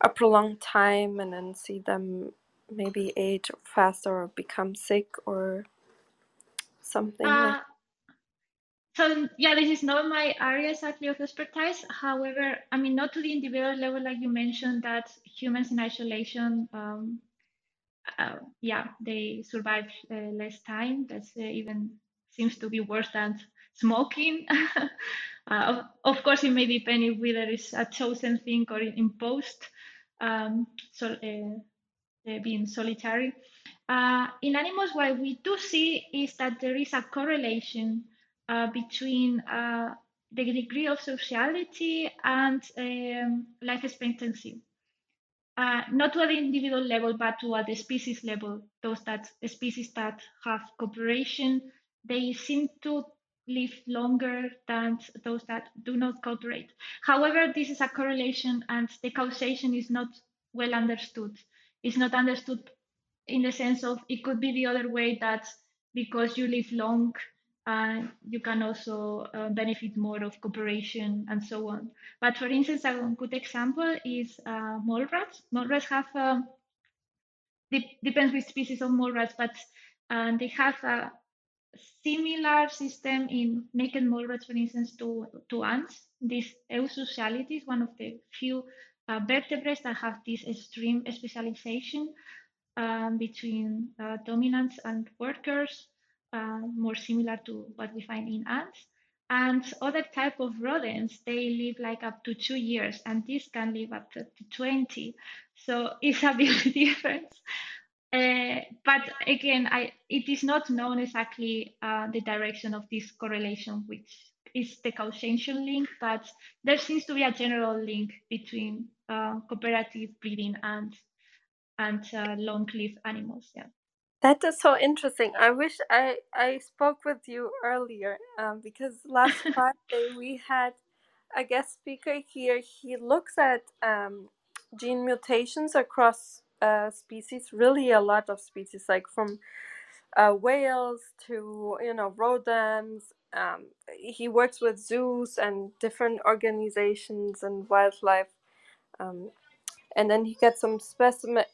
a prolonged time, and then see them maybe age faster or become sick or something? So, yeah, this is not my area exactly of expertise. However, I mean, not to the individual level, like you mentioned, that humans in isolation, they survive less time. That's even seems to be worse than smoking. Of course, it may depend if whether it's a chosen thing or imposed, being solitary. In animals, what we do see is that there is a correlation between the degree of sociality and life expectancy. Not to the individual level, but to the species level. The species that have cooperation, they seem to live longer than those that do not cooperate. However, this is a correlation, and the causation is not well understood. It's not understood in the sense of it could be the other way, that because you live long, you can also benefit more of cooperation and so on. But for instance, a good example is mole rats. Mole rats have, depends which species of mole rats, but they have a similar system in naked mole rats, for instance, to ants. This eusociality is one of the few vertebrates that have this extreme specialization between dominants and workers. More similar to what we find in ants. And other type of rodents, they live like up to 2 years, and these can live up to 20. So it's a big difference. But again, it is not known exactly the direction of this correlation, which is the causation link, but there seems to be a general link between cooperative breeding and long-lived animals. Yeah. That is so interesting. I wish I spoke with you earlier because last Friday we had a guest speaker here. He looks at gene mutations across species, really a lot of species, like from whales to, you know, rodents. He works with zoos and different organizations and wildlife. And then he gets some specimens,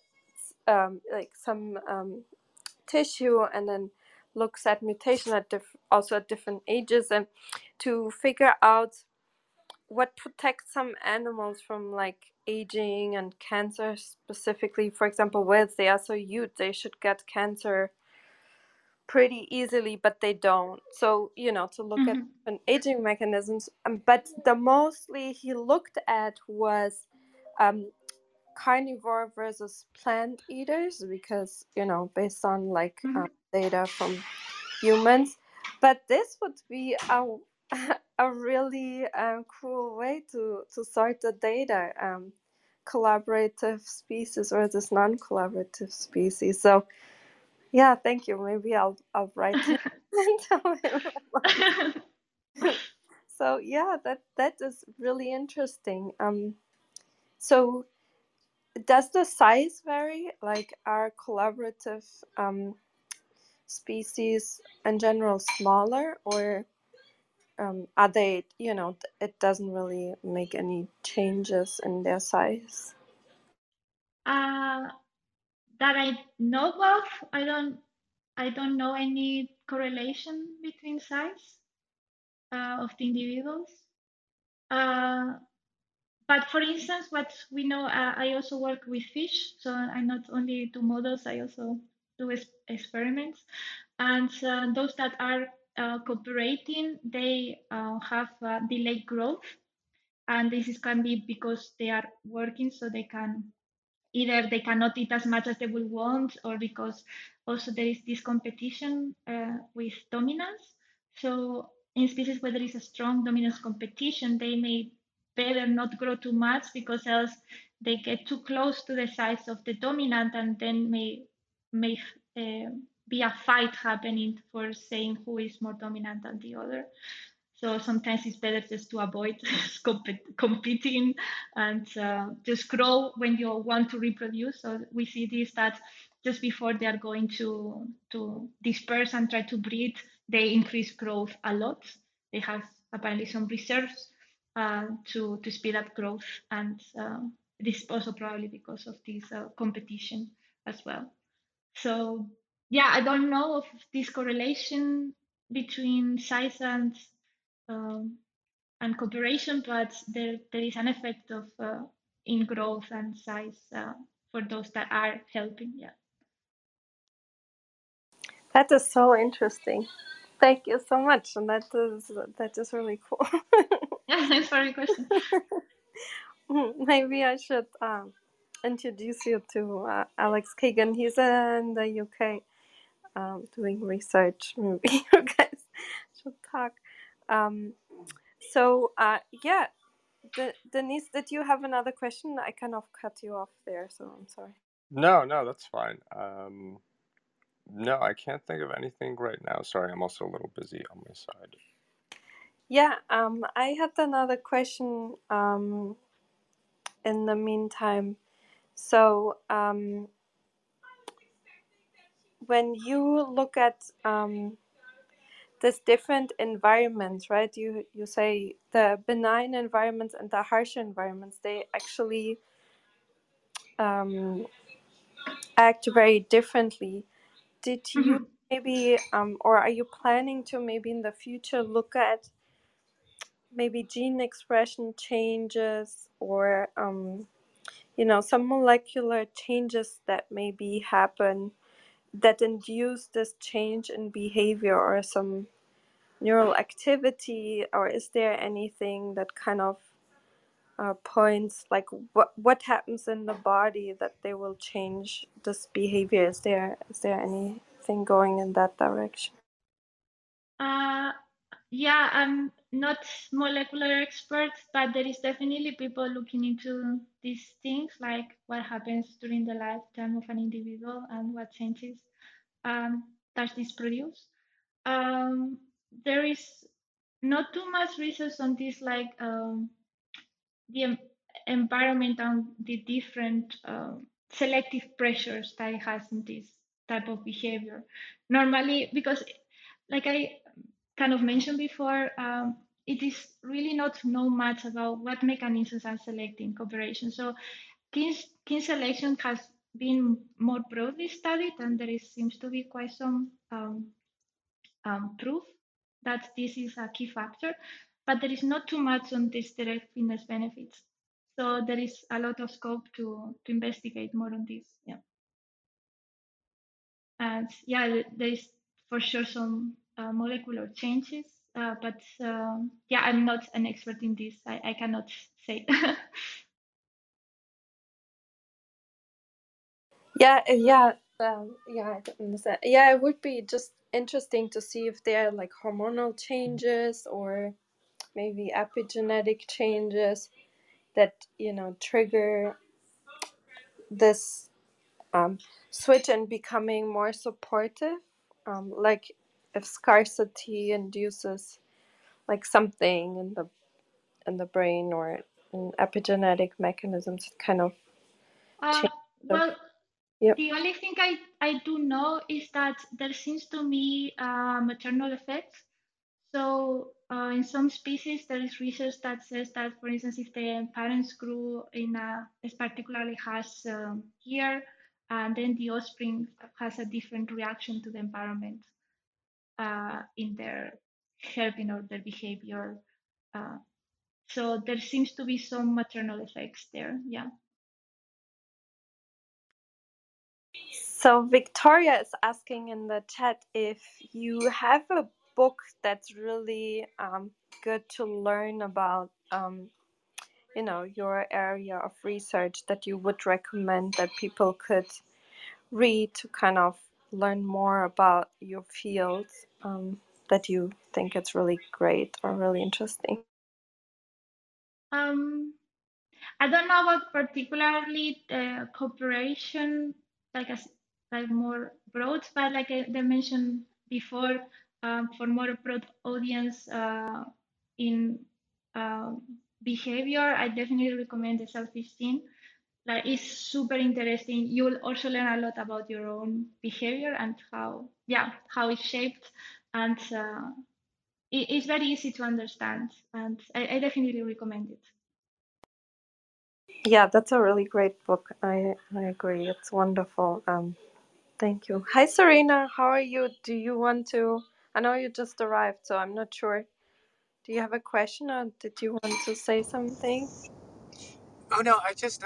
tissue, and then looks at mutation at also at different ages, and to figure out what protects some animals from like aging and cancer specifically. For example, whales, they are so huge, they should get cancer pretty easily, but they don't. So, you know, to look at different aging mechanisms. But the mostly he looked at was carnivore versus plant eaters, because, you know, based on like data from humans. But this would be a really cool way to sort the data, collaborative species or this non-collaborative species. So yeah, thank you. Maybe I'll write it. So yeah, that is really interesting. So does the size vary? Like, are collaborative species in general smaller, or are they, you know, it doesn't really make any changes in their size? That I know of, I don't know any correlation between size of the individuals. But for instance, what we know, I also work with fish, so I not only do models, I also do experiments. And those that are cooperating, they have delayed growth. And this can be because they are working, so they can either they cannot eat as much as they would want, or because also there is this competition with dominance. So in species where there is a strong dominance competition, they may better not grow too much, because else they get too close to the size of the dominant, and then may be a fight happening for saying who is more dominant than the other. So sometimes it's better just to avoid competing and just grow when you want to reproduce. So we see this, that just before they are going to disperse and try to breed, they increase growth a lot. They have apparently some reserves to speed up growth, and this also probably because of this competition as well. So yeah, I don't know of this correlation between size and cooperation, but there is an effect of in growth and size for those that are helping. Yeah, that is so interesting. Thank you so much, and that is really cool. Yeah, thanks for your question. Maybe I should introduce you to Alex Kagan. He's in the UK doing research. Maybe you guys should talk. Yeah, Denise, did you have another question? I kind of cut you off there, so I'm sorry. No, that's fine. No, I can't think of anything right now. Sorry, I'm also a little busy on my side. Yeah, I had another question in the meantime. So when you look at these different environments, right? You say the benign environments and the harsh environments, they actually act very differently. Did you maybe, or are you planning to maybe in the future look at maybe gene expression changes or, some molecular changes that maybe happen that induce this change in behavior or some neural activity? Or is there anything that kind of points, like what happens in the body that they will change this behavior? Is there anything going in that direction? Yeah, I'm not molecular expert, but there is definitely people looking into these things, like what happens during the lifetime of an individual and what changes does this produce. There is not too much research on this, like the environment and the different selective pressures that it has in this type of behavior. Normally, because like I kind of mentioned before, it is really not know much about what mechanisms are selecting cooperation. So kin selection has been more broadly studied, and there seems to be quite some proof that this is a key factor, but there is not too much on this direct fitness benefits. So there is a lot of scope to investigate more on this. Yeah. And yeah, there is for sure some molecular changes, but yeah, I'm not an expert in this. I cannot say. I can understand. Yeah, it would be just interesting to see if there are like hormonal changes or maybe epigenetic changes that trigger this switch and becoming more supportive, like if scarcity induces like something in the brain or in epigenetic mechanisms kind of change. The only thing I do know is that there seems to be maternal effects. So in some species, there is research that says that, for instance, if the parents grew in a particularly harsh year, and then the offspring has a different reaction to the environment. In their helping or their behavior. So there seems to be some maternal effects there, yeah. So Victoria is asking in the chat if you have a book that's really good to learn about, your area of research that you would recommend that people could read to kind of learn more about your fields. that you think it's really great or really interesting? I don't know about particularly cooperation, like more broad, but like I mentioned before, for more broad audience in behavior, I definitely recommend The Selfish Gene. Like, it's super interesting. You will also learn a lot about your own behavior and how it's shaped, and it's very easy to understand. And I definitely recommend it. Yeah, that's a really great book. I agree. It's wonderful. Thank you. Hi, Serena. How are you? Do you want to? I know you just arrived, so I'm not sure. Do you have a question, or did you want to say something? Oh no,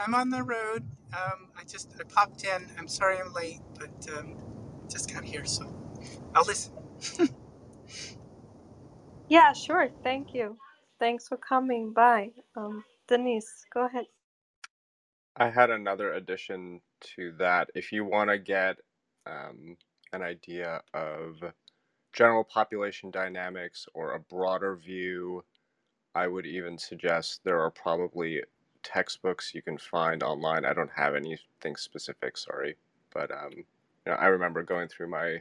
I'm on the road. I popped in. I'm sorry I'm late, but just got here, so I'll listen. Yeah, sure. Thank you. Thanks for coming. Bye. Denise, go ahead. I had another addition to that. If you want to get an idea of general population dynamics or a broader view, I would even suggest there are probably textbooks you can find online. I don't have anything specific, sorry, but I remember going through my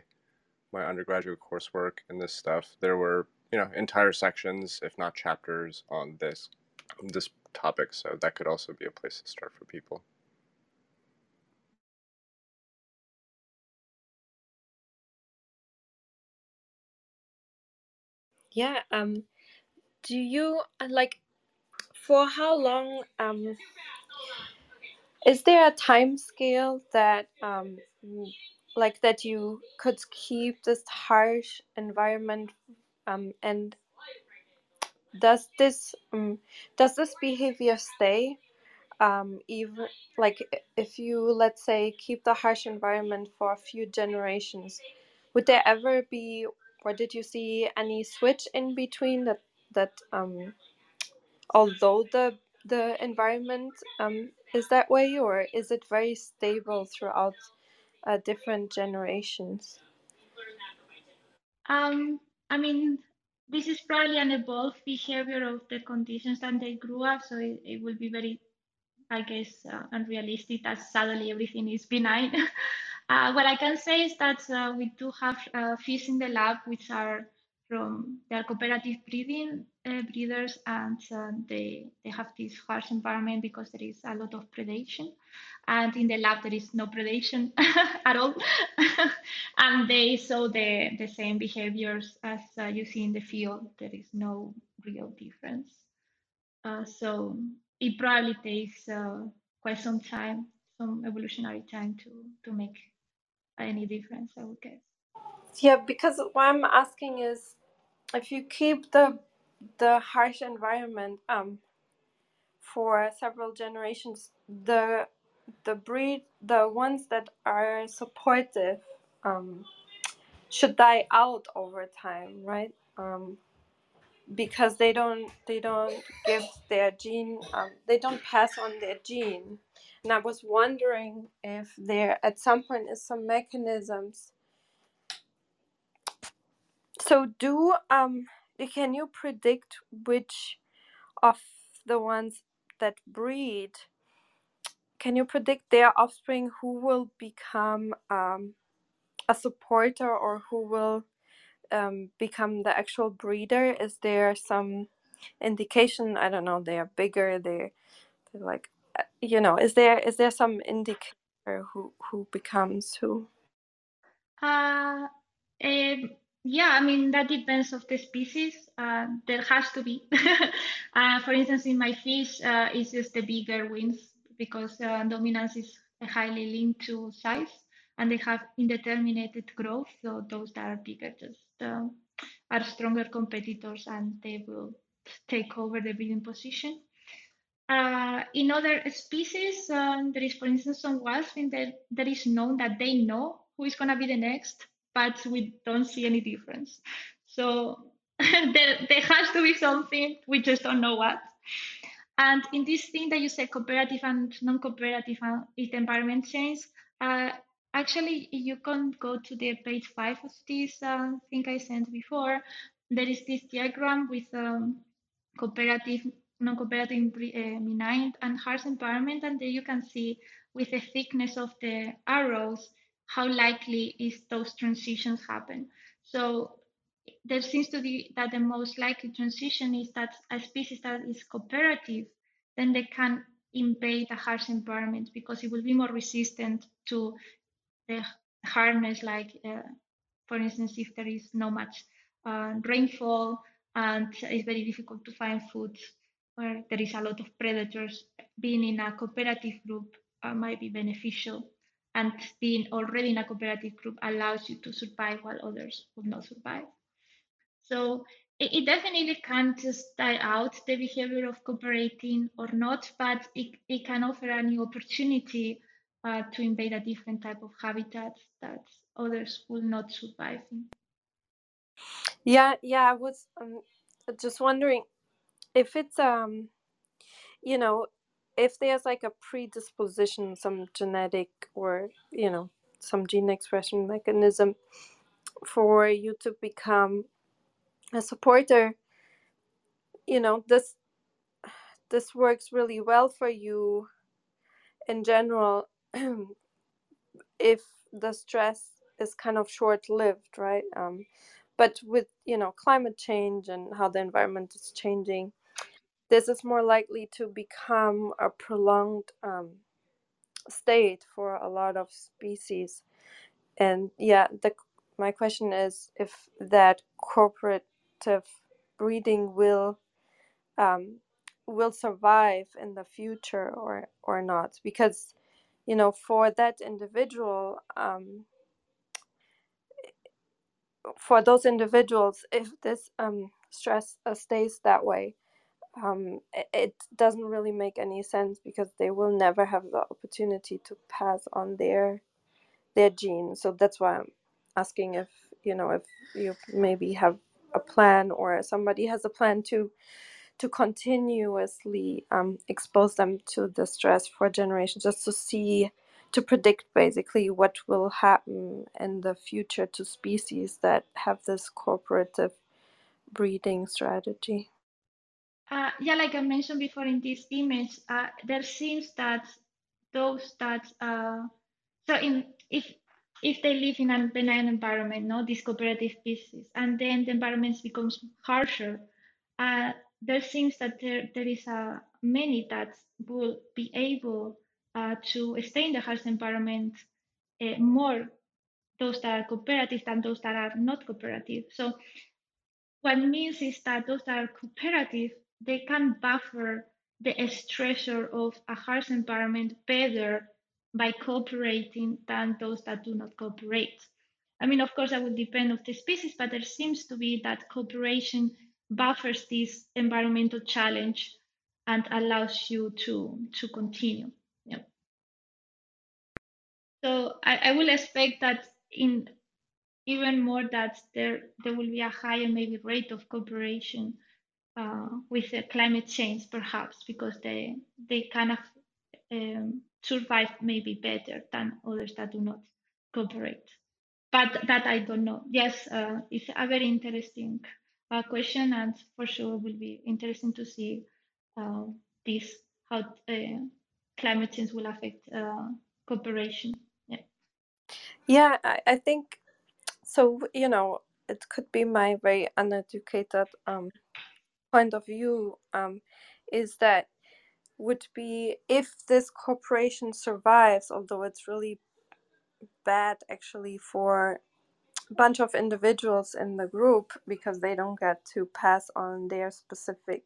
undergraduate coursework and this stuff. There were entire sections, if not chapters, on this topic, so that could also be a place to start for people. Yeah. Do you like? For how long is there a time scale that that you could keep this harsh environment, and does this behavior stay even if you, let's say, keep the harsh environment for a few generations? Would there ever be, or did you see any switch in between that although the environment is that way, or is it very stable throughout different generations? I mean, this is probably an evolved behavior of the conditions that they grew up, so it would be very, I guess, unrealistic that suddenly everything is benign. What I can say is that we do have fish in the lab which are from their cooperative breeders, and they have this harsh environment because there is a lot of predation, and in the lab there is no predation at all, and they saw the same behaviors as you see in the field. There is no real difference, so it probably takes quite some time, some evolutionary time, to make any difference, I would guess. Yeah, because what I'm asking is, if you keep the harsh environment for several generations, the ones that are supportive should die out over time, right? Because they don't give their gene, they don't pass on their gene. And I was wondering if there at some point is some mechanisms. So can you predict which of the ones that breed, can you predict their offspring who will become a supporter, or who will become the actual breeder? Is there some indication? I don't know, they are bigger, they're like, is there some indicator who becomes who? Yeah, I mean, that depends on the species. There has to be. For instance, in my fish, it's just the bigger wins, because dominance is highly linked to size, and they have indeterminate growth. So those that are bigger just are stronger competitors, and they will take over the breeding position. In other species, there is, for instance, some wasps that is known that they know who is going to be the next, but we don't see any difference. So there has to be something, we just don't know what. And in this thing that you said, cooperative and non-cooperative, if the environment changes, Actually, you can go to the page 5 of this thing I sent before. There is this diagram with cooperative, non-cooperative, benign and harsh environment, and there you can see with the thickness of the arrows how likely is those transitions happen. So there seems to be that the most likely transition is that a species that is cooperative, then they can invade a harsh environment because it will be more resistant to the hardness, like for instance, if there is not much rainfall and it's very difficult to find food, or there is a lot of predators, being in a cooperative group might be beneficial. And being already in a cooperative group allows you to survive while others would not survive. So it definitely can't just die out the behavior of cooperating or not, but it can offer a new opportunity to invade a different type of habitat that others will not survive in. Yeah, I was just wondering if it's, you know, if there's like a predisposition, some genetic or, you know, some gene expression mechanism for you to become a supporter, you know, this works really well for you in general if the stress is kind of short-lived, right? But with, you know, climate change and how the environment is changing, this is more likely to become a prolonged state for a lot of species. And yeah, my question is if that corporate breeding will survive in the future or not, because, you know, for that individual, for those individuals, if this stress stays that way, it doesn't really make any sense because they will never have the opportunity to pass on their genes. So that's why I'm asking if, you know, if you maybe have a plan or somebody has a plan to continuously expose them to the stress for generations, just to predict basically what will happen in the future to species that have this cooperative breeding strategy. Yeah, like I mentioned before in this image, there seems that those that if they live in a benign environment, no, these cooperative species, and then the environment becomes harsher, there seems that there is many that will be able to stay in the harsh environment more, those that are cooperative than those that are not cooperative. So what it means is that those that are cooperative, they can buffer the stressor of a harsh environment better by cooperating than those that do not cooperate. I mean, of course, that would depend on the species, but there seems to be that cooperation buffers this environmental challenge and allows you to continue. Yeah. So I will expect that in even more that there will be a higher maybe rate of cooperation with the climate change, perhaps, because they kind of survive maybe better than others that do not cooperate. But that I don't know. Yes, it's a very interesting question, and for sure will be interesting to see how climate change will affect cooperation. Yeah, I think so. You know, it could be my very uneducated point of view is that would be if this corporation survives, although it's really bad actually for a bunch of individuals in the group because they don't get to pass on their specific,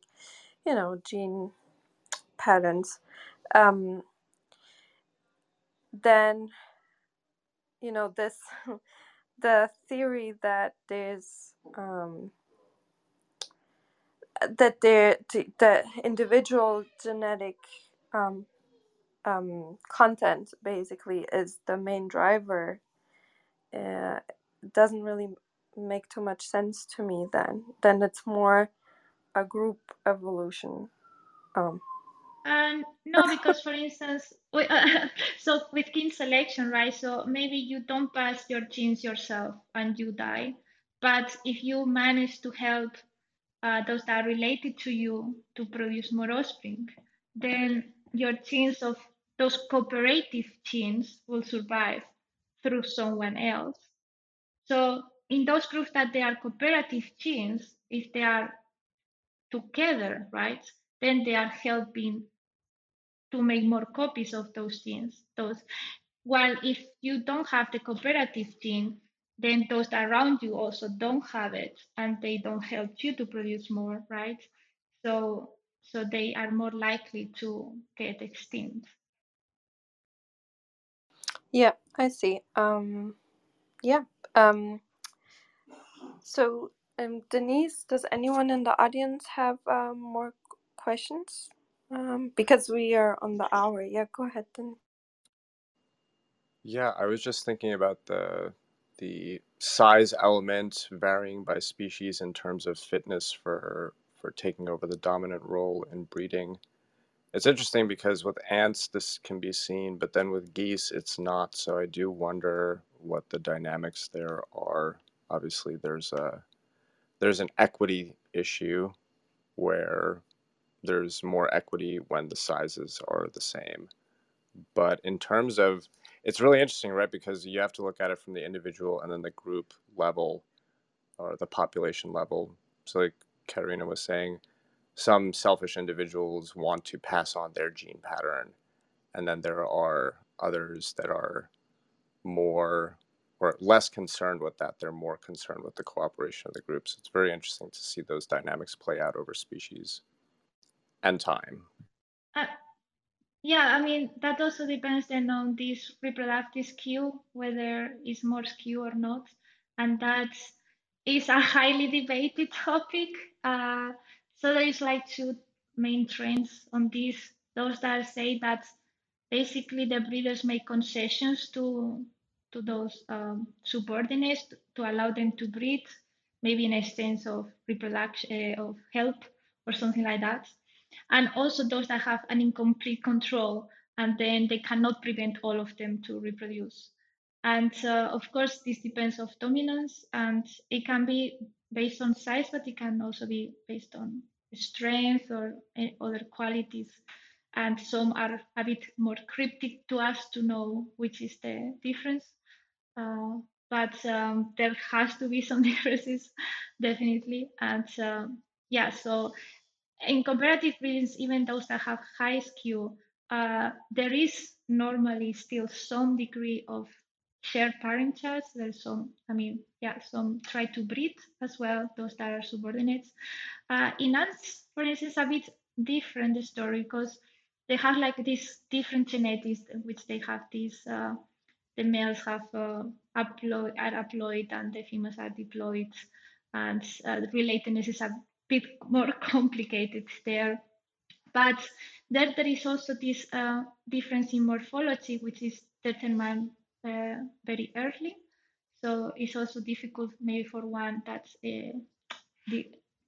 you know, gene patterns, then, you know, this the theory that there's that the individual genetic content basically is the main driver doesn't really make too much sense to me. Then it's more a group evolution No, because for instance, so with kin selection, right? So maybe you don't pass your genes yourself and you die, but if you manage to help those that are related to you to produce more offspring, then your genes of those cooperative genes will survive through someone else. So in those groups that they are cooperative genes, if they are together, right, then they are helping to make more copies of those genes. While if you don't have the cooperative gene, then those around you also don't have it, and they don't help you to produce more, right? So they are more likely to get extinct. Yeah, I see. Denise, does anyone in the audience have more questions? Because we are on the hour. Yeah, go ahead then. Yeah, I was just thinking about the size element varying by species in terms of fitness for taking over the dominant role in breeding. It's interesting because with ants, this can be seen, but then with geese, it's not. So I do wonder what the dynamics there are. Obviously, there's an equity issue where there's more equity when the sizes are the same. But in terms of, it's really interesting, right? Because you have to look at it from the individual and then the group level or the population level. So like Katerina was saying, some selfish individuals want to pass on their gene pattern. And then there are others that are more or less concerned with that. They're more concerned with the cooperation of the groups. It's very interesting to see those dynamics play out over species and time. Yeah, I mean, that also depends then on this reproductive skew, whether it's more skew or not. And that is a highly debated topic. So there is like two main trends on this. Those that say that basically the breeders make concessions to those subordinates to allow them to breed, maybe in a sense of reproduction, of help or something like that. And also those that have an incomplete control, and then they cannot prevent all of them to reproduce. And of course, this depends on dominance, and it can be based on size, but it can also be based on strength or other qualities. And some are a bit more cryptic to us to know which is the difference. But there has to be some differences, definitely. And so in comparative breedings, even those that have high skew, there is normally still some degree of shared parent charts. There's some try to breed as well, those that are subordinates. In ants, for instance, a bit different the story, because they have like these different genetics, which they have these, the males are haploid and the females are diploid, and the relatedness is a bit more complicated there. But there is also this difference in morphology, which is determined very early. So it's also difficult maybe for one that's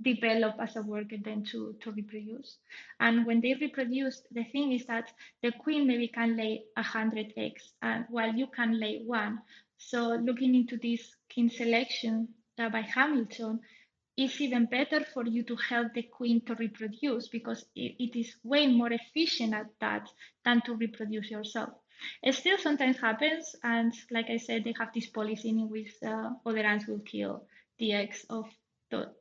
develop as a worker then to reproduce. And when they reproduce, the thing is that the queen maybe can lay 100 eggs, and while you can lay one. So looking into this kin selection by Hamilton, it's even better for you to help the queen to reproduce, because it is way more efficient at that than to reproduce yourself. It still sometimes happens, and like I said, they have this policy in which other ants will kill the eggs of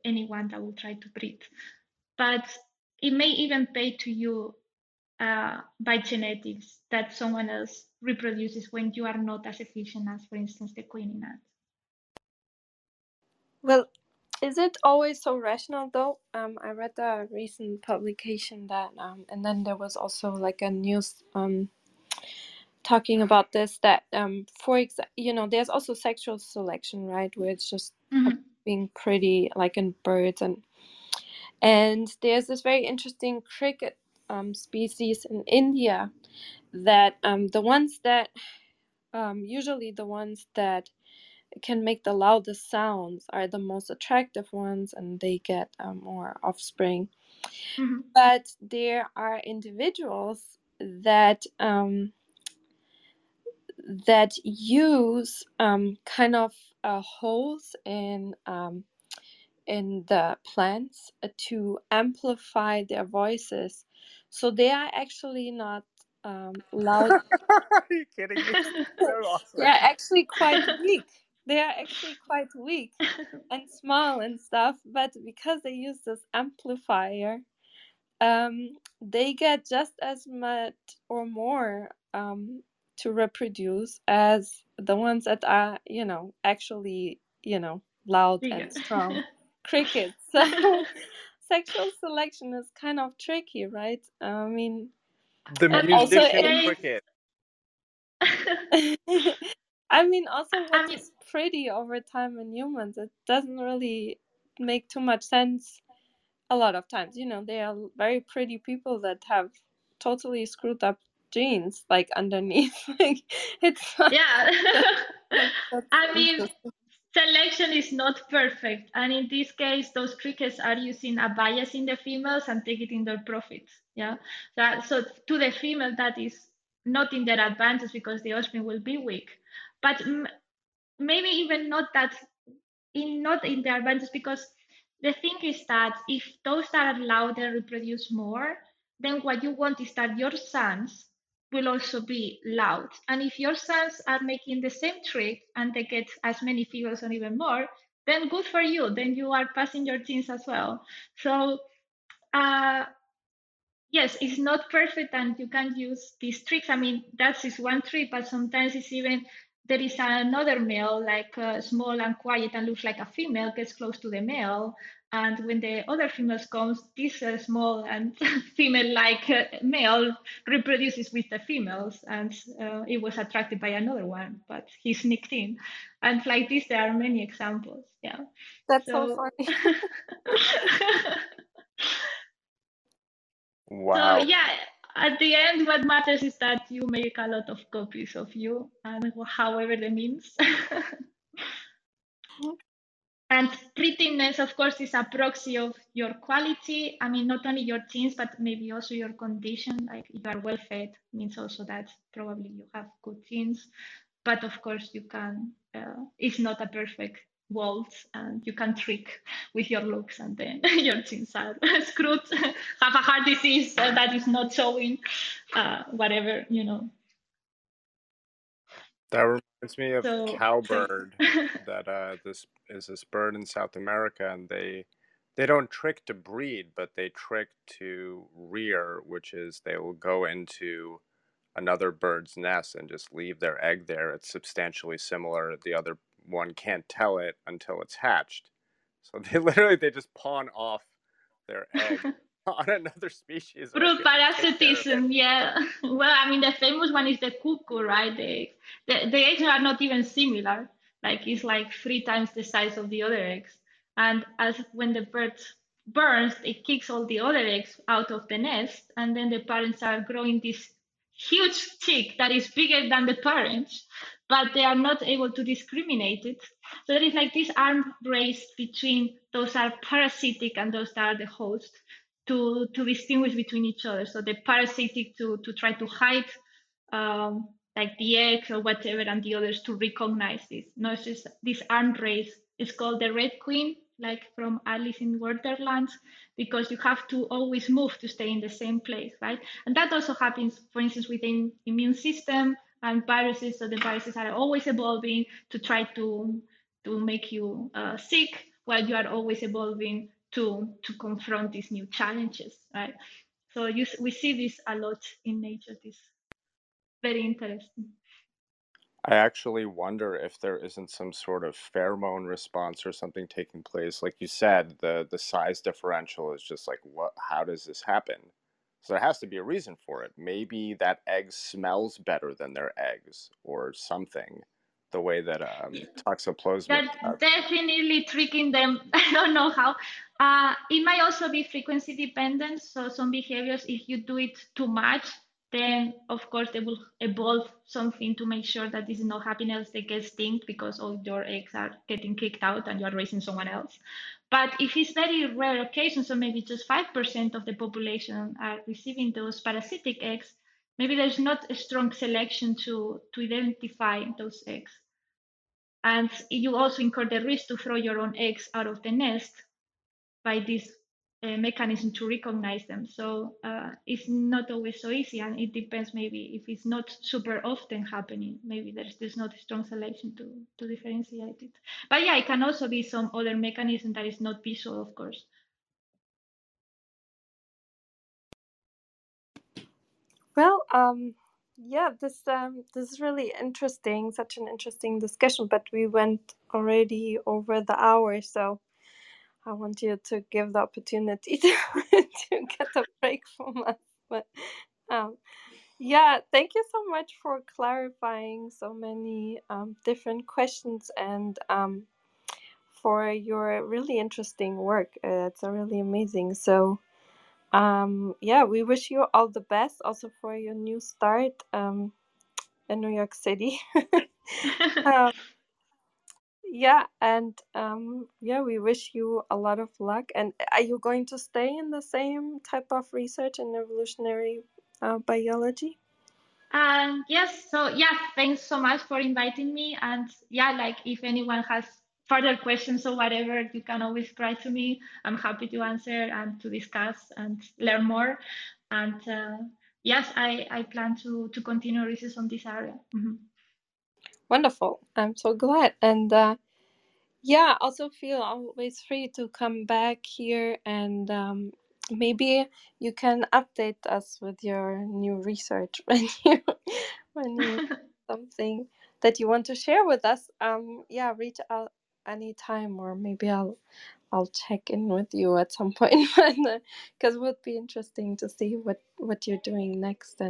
anyone that will try to breed. But it may even pay to you by genetics that someone else reproduces when you are not as efficient as, for instance, the queen in ants. Well, is it always so rational, though? I read a recent publication that, and then there was also like a news talking about this, that, for example, there's also sexual selection, right? Where it's just being pretty, like in birds. And there's this very interesting cricket species in India that the ones that can make the loudest sounds are the most attractive ones, and they get more offspring. Mm-hmm. But there are individuals that that use kind of holes in the plants to amplify their voices, so they are actually not loud. Are you kidding me? Awesome. They're actually quite weak. They are actually quite weak and small and stuff, but because they use this amplifier, they get just as much or more to reproduce as the ones that are, you know, actually, you know, loud and strong crickets. Sexual selection is kind of tricky, right? I mean, the musician cricket. I mean, also what is pretty over time in humans, it doesn't really make too much sense a lot of times. You know, there are very pretty people that have totally screwed up genes, like, underneath. Like, it's not, yeah. That's I mean, selection is not perfect. And in this case, those crickets are using a bias in the females and taking their profits. Yeah. So to the female, that is not in their advantage because the offspring will be weak. But maybe even not that, not in their advantage, because the thing is that if those that are louder reproduce more, then what you want is that your sons will also be loud. And if your sons are making the same trick and they get as many females or even more, then good for you. Then you are passing your genes as well. So yes, it's not perfect and you can use these tricks. I mean, that's just one trick, but sometimes it's even there is another male, like small and quiet and looks like a female, gets close to the male. And when the other females comes, this small and female-like male reproduces with the females. And it was attracted by another one, but he sneaked in. And like this, there are many examples. Yeah, that's so funny. Wow. So, yeah. At the end, what matters is that you make a lot of copies of you, and however the means. And prettiness, of course, is a proxy of your quality. I mean, not only your genes, but maybe also your condition. Like if you are well fed, means also that probably you have good genes. But of course, you can. It's not a perfect world, and you can trick with your looks, and then your genes are screwed, have a heart disease that is not showing, whatever, you know. That reminds me of cowbird. That this bird in South America, and they don't trick to breed, but they trick to rear, which is they will go into another bird's nest and just leave their egg there. It's substantially similar. The other one can't tell it until it's hatched, so they just pawn off their egg on another species. Through parasitism, yeah. Well, I mean, the famous one is the cuckoo, right? The eggs are not even similar. Like it's like 3 times the size of the other eggs. And as when the bird burns, it kicks all the other eggs out of the nest, and then the parents are growing this huge chick that is bigger than the parents, but they are not able to discriminate it. So there is like this arm race between those that are parasitic and those that are the host to distinguish between each other. So the parasitic to try to hide like the eggs or whatever, and the others to recognize this. No, it's just this arm race. It's called the Red Queen, like from Alice in Wonderland, because you have to always move to stay in the same place, right? And that also happens, for instance, within immune system and viruses. So the viruses are always evolving to try to make you sick, while you are always evolving to confront these new challenges, right? So we see this a lot in nature. This very interesting. I actually wonder if there isn't some sort of pheromone response or something taking place. Like you said, the size differential is just like, how does this happen? So there has to be a reason for it. Maybe that egg smells better than their eggs or something, the way that toxoplasma. That's definitely tricking them. I don't know how. It might also be frequency dependent. So some behaviors, if you do it too much, then of course they will evolve something to make sure that this is not happening, else they get stinged because all your eggs are getting kicked out and you are raising someone else. But if it's very rare occasions, so maybe just 5% of the population are receiving those parasitic eggs, maybe there's not a strong selection to identify those eggs. And you also incur the risk to throw your own eggs out of the nest by this mechanism to recognize them. So it's not always so easy, and it depends maybe if it's not super often happening, maybe there's not a strong selection to differentiate it. But yeah, it can also be some other mechanism that is not visual, of course. Well, yeah, this is really interesting, such an interesting discussion, but we went already over the hour, so I want you to give the opportunity to get a break from us. But yeah, thank you so much for clarifying so many different questions and for your really interesting work. It's really amazing. So yeah, we wish you all the best also for your new start in New York City. Yeah, and yeah, we wish you a lot of luck. And are you going to stay in the same type of research in evolutionary biology? Yes, so yeah, thanks so much for inviting me. And yeah, like if anyone has further questions or whatever, you can always write to me. I'm happy to answer and to discuss and learn more. And yes, I plan to continue research on this area. Mm-hmm. Wonderful. I'm so glad. And yeah, also feel always free to come back here and maybe you can update us with your new research when you something that you want to share with us. Yeah, reach out anytime, or maybe I'll check in with you at some point because it would be interesting to see what you're doing next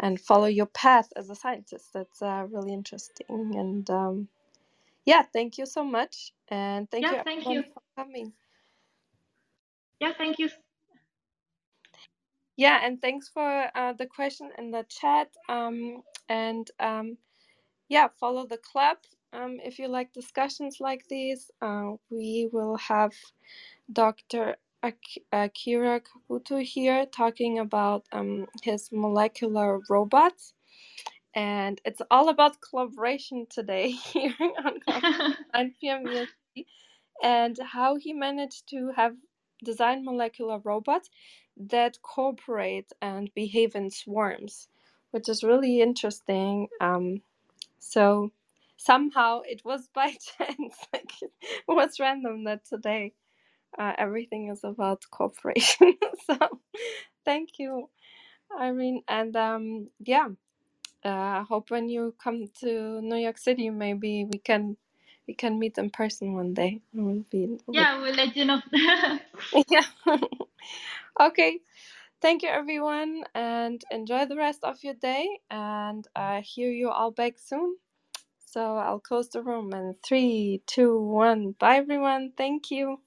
and follow your path as a scientist. That's really interesting. And yeah, thank you so much. And thank you for coming. Yeah, thank you. Yeah, and thanks for the question in the chat. And yeah, follow the club if you like discussions like these. We will have Dr. Akira Kabutu here talking about his molecular robots, and it's all about collaboration today here on 9 p.m. EST, and how he managed to have designed molecular robots that cooperate and behave in swarms, which is really interesting. So somehow it was by chance, like it was random that today everything is about cooperation. So thank you, Irene. And yeah, I hope when you come to New York City, maybe we can meet in person one day. Yeah, we'll let you know. Yeah. Okay. Thank you, everyone, and enjoy the rest of your day. And I hear you all back soon. So I'll close the room in 3, 2, 1. Bye, everyone. Thank you.